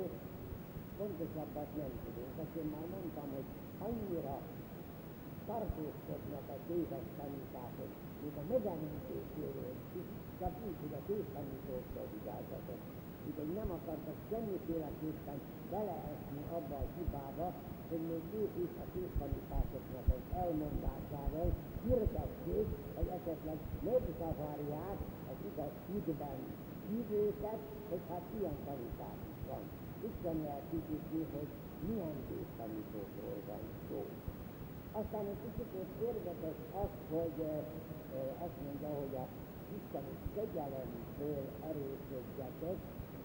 pontosabbat nem tudunk, azt én már mondtam, hogy annyira tartózkodnak a téves tanítások, mint a megemlítésről is, csak úgy, hogy a tévtanítóktól vigyázzatok. Így, hogy nem akartak semmiféleképpen beleesni abba a hibába, hogy még ők is a tévtanításoknak az elmondásával hirdették, hogy esetleg megzavarják az igaz hídben hívőket, hogy hát ilyen tanítás is van. Itt sem lehet tudni, hogy milyen tévtanítókról van szó. Aztán egy kicsit érdekes az, hogy e, e, azt mondja, hogy a isteni kegyelemből erősödjetek,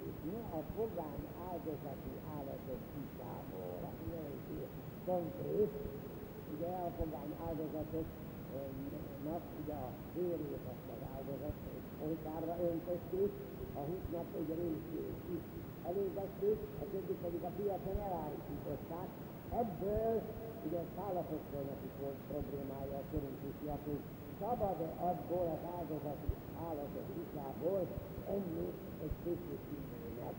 és ne a pogány áldozati állatok hiszából. Konkrét, ugye a pogány áldozatoknak ugye a vérét azt az áldozat oltárra öntötték, a húsnak egy részét is elégezték, a többi pedig a piacon elárusították. Ebből ugye a szállapotoknak is volt problémája a korintusiak, hogy szabad-e abból az áldozati állatok iszából enni egy kicsit színűnek.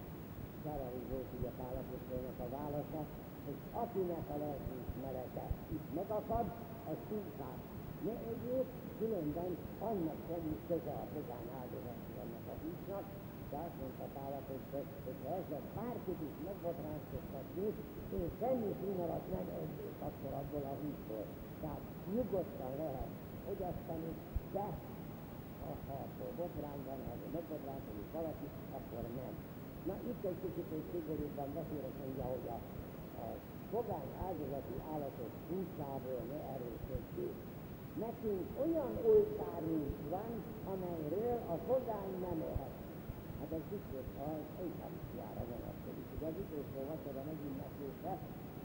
Szerelő volt ugye a szállapotoknak a válasza, hogy akinek a lelkünk merete itt megakad, az szintán ne egyéb, különben annak semmi köze a közán áldozatoknak a húsnak, de azt mondta Pálapostól, hogy ha ezzel bárkit is megbotránkoztatnék, én semmi színalat nem önnék akkor abból a húsból. Tehát nyugodtan lehet fogyasztani, de ha attól botrány van, ha megbotránkozik valaki, akkor nem. Na itt egy kicsit, hogy szigorúban beszélek, mondja, hogy a, a fogány áldozati állatok húsából ne erősödjék. Nekünk olyan oltárunk van, amelyről a fogány nem ehet. Hát az biztos az eucharisztiára vonatkozik. Az utolsó vacsora megünneplése,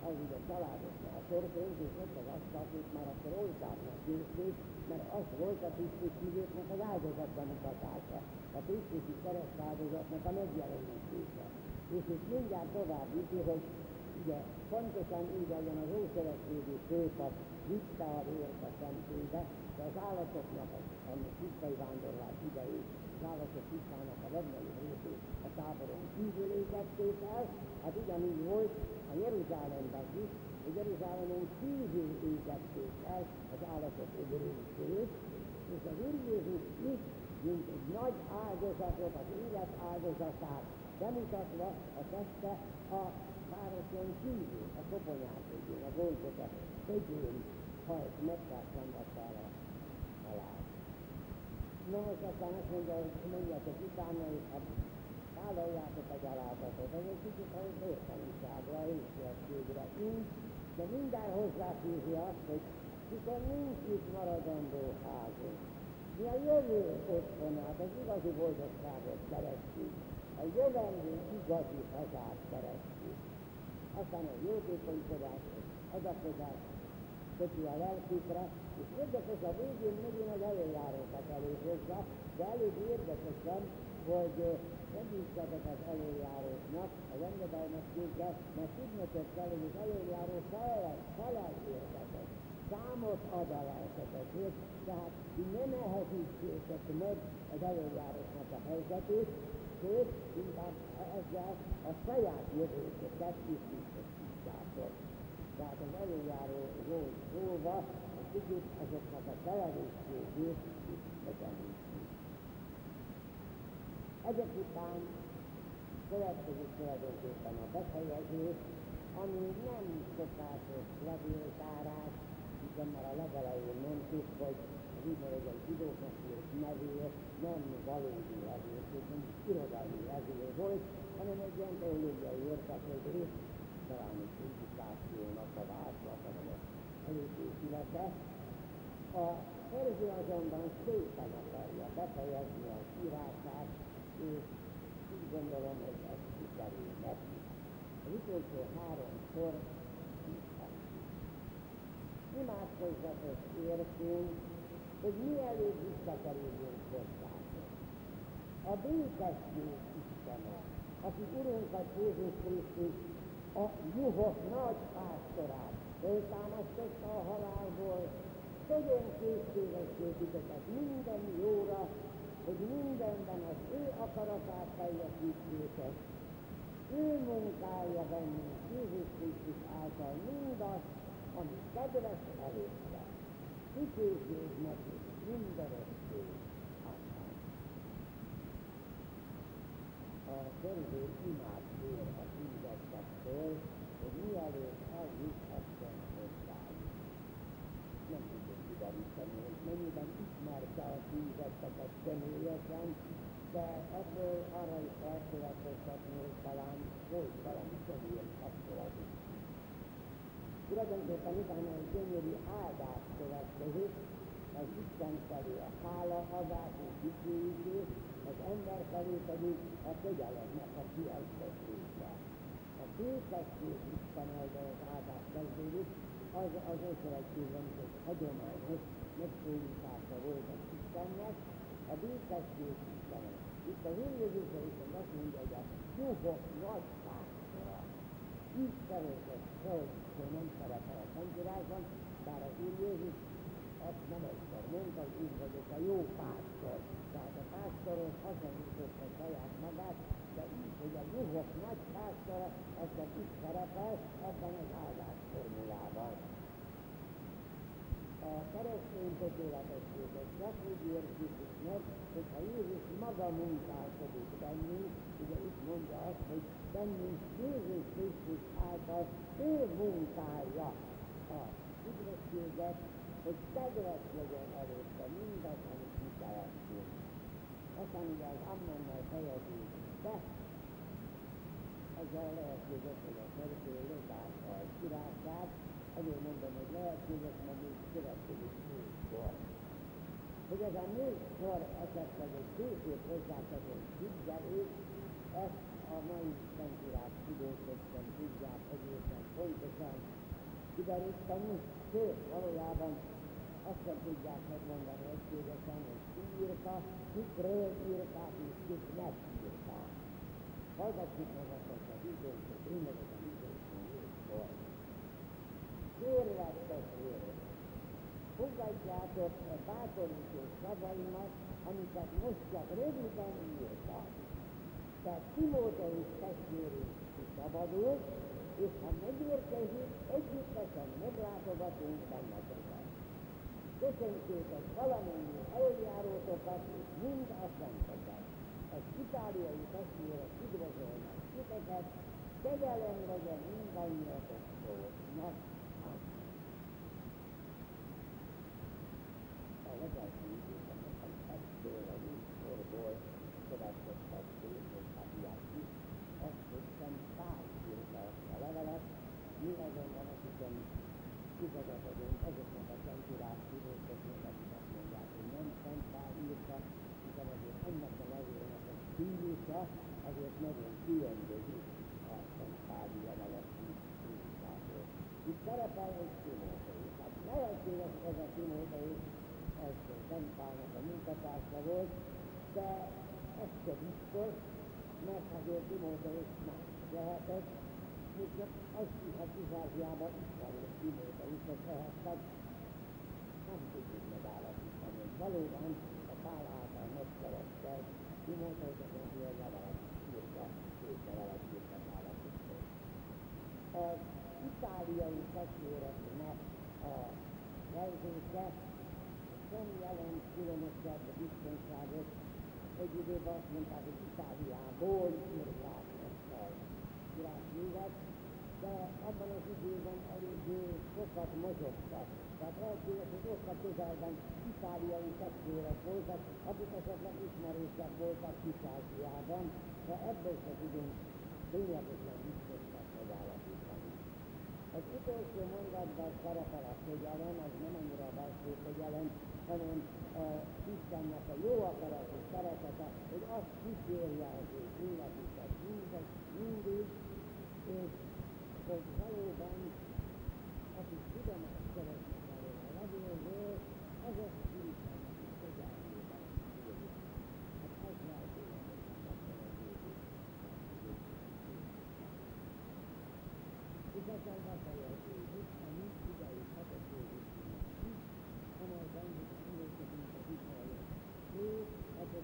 az ugye családoknál történt, és ott az asztalték már akkor oltárnak készült, mert az volt a tisztus hívőknek az áldozatban mutatása, a tisztusi kereszt áldozatnak a megjelenítése. És itt mindjárt tovább üti, hogy ugye pontosan így olyan az ószövetségi főpap vissza a vért a szentélybe, de az állatoknak a tisztai vándorlás idejét, az állatok tisztának a legnagyobb részét a táboron kívül égették el, hát ugyanígy volt a Jeruzsálemben is, hogy Jeruzsálemon kívül égették el az állatok öbörészét, és az Úr Jézus is, mint egy nagy áldozatot, az élet áldozatát bemutatva a teste a városon kívül, a koponyát végén, a Golgota egyén hajt megtársandatta el a halált. Na most aztán azt mondja, hogy mondjátok utána, és hát vállaljátok a gyalázatot. Ez egy kicsit a értelmiságra, a részletségre így, de minden hozzáfűzi azt, hogy viszont nincs itt maradandó házunk. Mi a jövő otthonát, az igazi boldogságot keresztjük, a jövendő igazi hazát keresztjük. Aztán a jótékonykodás, adakozás köti a lelkükre, és érdekes a végén megint az előjárókat előhozza, de elég érdekesen, hogy segítsetek az előjáróknak, az engedelmes kézzel, mert tudnotok kell, hogy az előjáró felel, felel értetek, számot ad a lelketekért, tehát ti nem nehezítsétek meg az előjáróknak a helyzetét, sőt, inkább ezzel a saját jövőtöket is biztosítjátok. Tehát az előjáróról szólva, a kicsit azoknak a felelősségét is megemlítjük. Ezek után következik tulajdonképpen a befejezés, ami nem szokásos levéltárás, hiszen már a legelején mondtuk, hogy az úgynevezett zsidóknak írt levél nem valódi levél, nem irodalmi levél volt, hanem egy ilyen teológiai értekezés, talán egy indikációnak a változata, hanem az előkészülete. A szerző azonban szépen akarja befejezni az írását, és úgy gondolom, hogy ez sikerül neki. Az utolsó három sor így hangzik. Imádkozzatok értünk, hogy mielőtt visszakerüljünk hozzátok. A békesség Istene, aki Urunkat Jézus Krisztus, a juhok nagy pásztorát, föltámasztotta a halálból, tegyen készségesség titeket minden jóra, hogy mindenben az ő akaratát teljesítsük, ő munkálja bennünk Jézus Krisztus által mindazt, ami kedves előtte, kitűződ nekünk mindörökké. Aztán a törvény imád kér a tűzettektől, hogy mielőtt elhívhessen hozzájuk. Nem tudjuk kideríteni, hogy mennyiben ismerte a tűzetteket személyesen, de ebből arra is elkövetkeztetni, hogy talán volt valami személyen kapcsolatunk. Tulajdonképpen utána egy gyönyörű áldás következik, az Isten felé a hálaadás és dicsőítés, az ember felé pedig a kegyelemnek a kielszötése. A kétesség Istennel az áldás kezdődik, az az Ószövetségben egy hagyományos megszólítása volt az Istennek, a békesség Istenet. Itt a Jézusra Isten azt mondja, hogy a juhok nagy pásztora. Így szerőzött földtől nem szerepel a Szentírásban, bár az Úr Jézus azt nem egyszer mondta, hogy így vagyok a jó pásztor. Tehát a pásztoron hasonlította saját magát, de így, hogy a juhok nagy pásztora, azt a itt szerepel ebben az állásformulában. A keresztény tökéletességet csak úgy értjük meg, hogyha Jézus maga munkálkodik bennünk, ugye itt mondja azt, hogy bennünk Jézus Krisztus által ő munkálja a üdvösséget, hogy kedves legyen előtte mindaz, amit mi keresztünk. Aztán ugye az ammennel fejeződik be, ezzel lehetséges, hogy a keresztényi a királyság, ezért mondom, hogy lehetséges magunk következik négykor. Hogy ez a négykor esetleg egy később hozzátartott hibderét, ezt a mai Szentírás tudósokban tudják egészen pontosan kideríteni, sőt, valójában azt sem tudják megmondani egységesen, hogy ki írta, kikről írták és kik megírták. Hallgassuk meg azt a tudósok, mindegyek a tudósok négykor. Kérlek, testvérek, fogadjátok a bátorító szavaimat, amiket most csak röviden írtam. Tehát Timóteus testvérünk kiszabadult, és ha megérkezik, együttesen meglátogatunk benneteket. Köszöntsétek valamennyi eljárótokat és mind a szenteket. Az itáliai testvérek üdvözölnek titeket, kegyelem legyen mindannyiatoknak. A legelkényzőben az ettől a négyskorból következtették, hogy a hiány is, azt hiszem Pál írta azt a levelet, mi azonban azt hiszem igazadodunk azoknak a Szentírás tudósoknak, akik azt mondják, hogy nem Szent Pál írta, hiszen azért ennek a levélnek a stílusa, azért nagyon különbözik a Szent Páli levelet stílusától. Itt szerepel egy Timóteus, hát lehetséges ez a Timóteus, ez Szent Pálnak a munkatársa volt, de ez se biztos, mert azért Timóteus más lehetett, és csak az a kizárjában ismerős Timóteusot lehettek, nem tudjuk megállapítani, hogy valóban a Pál által megszerezte Timóteusot, aki a levelet írta, és a levelet írta állapítani. Az itáliai testvéreknek a jelzése nem jelent különösebb biztonságot, egy időben azt mondták, hogy Itáliából írják ezt a királységet, de abban az időben eléggé sokat mozogtak. Tehát lehetséges, hogy ott a közelben itáliai testvérek voltak, akik esetleg ismerősek voltak Itáliában, de ebből se tudunk ténylegesen biztonság megállapítani. Az utolsó mondatban szerepel a kegyelem, az nem annyira a belső kegyelem, hanem uh, Istennek a jó akaratú szeretete, hogy azt kísérje az ő életüket mindig, mindig, és hogy valóban, akik tudomást szeretnek elő a levélről, azok Istennek a kegyelmében kísérjük. Hát ez lehetően, hogy a szeretődik. És ezzel lehetődik, a mint idei hatatődik, hanem az említett működünk az italja. Ő, akkor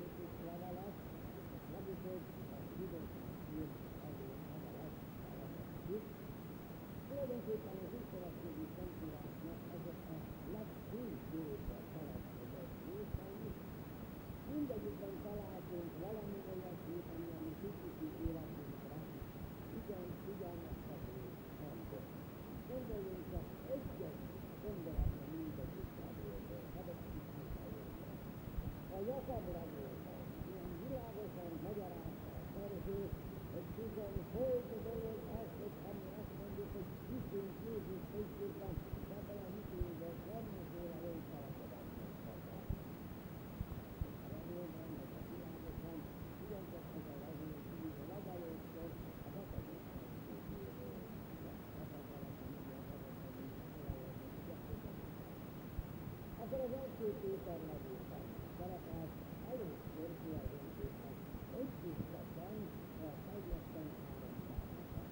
akkor az első Péter megírta. Szerepelt előtt fordul a döntésnek. Egy tisztetlen, mert megleszteni háromszázata.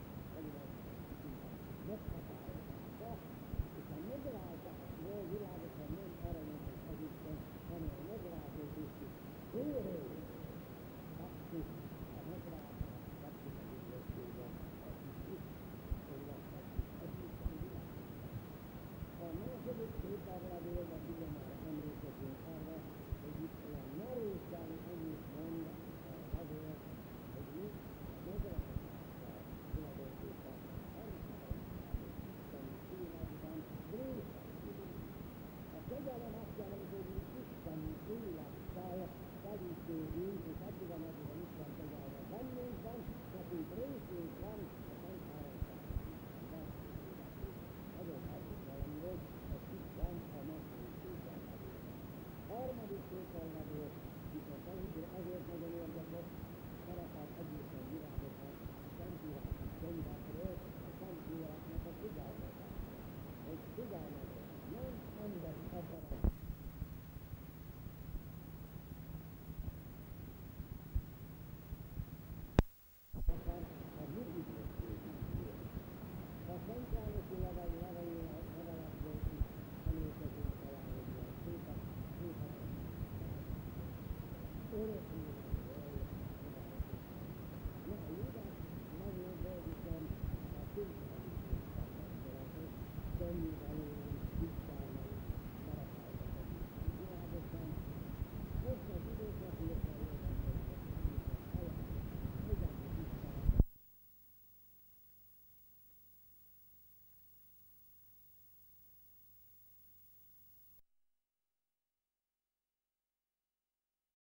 Egyébként meghatározta, és a megrázásról világosan nem aranyos az Isten, hanem a megrázás is félő. Kapcsit, a megrázás kapcsit a bizonyosségen, az is itt, hogy a kapcsit, az is a világos. A második Péterrel a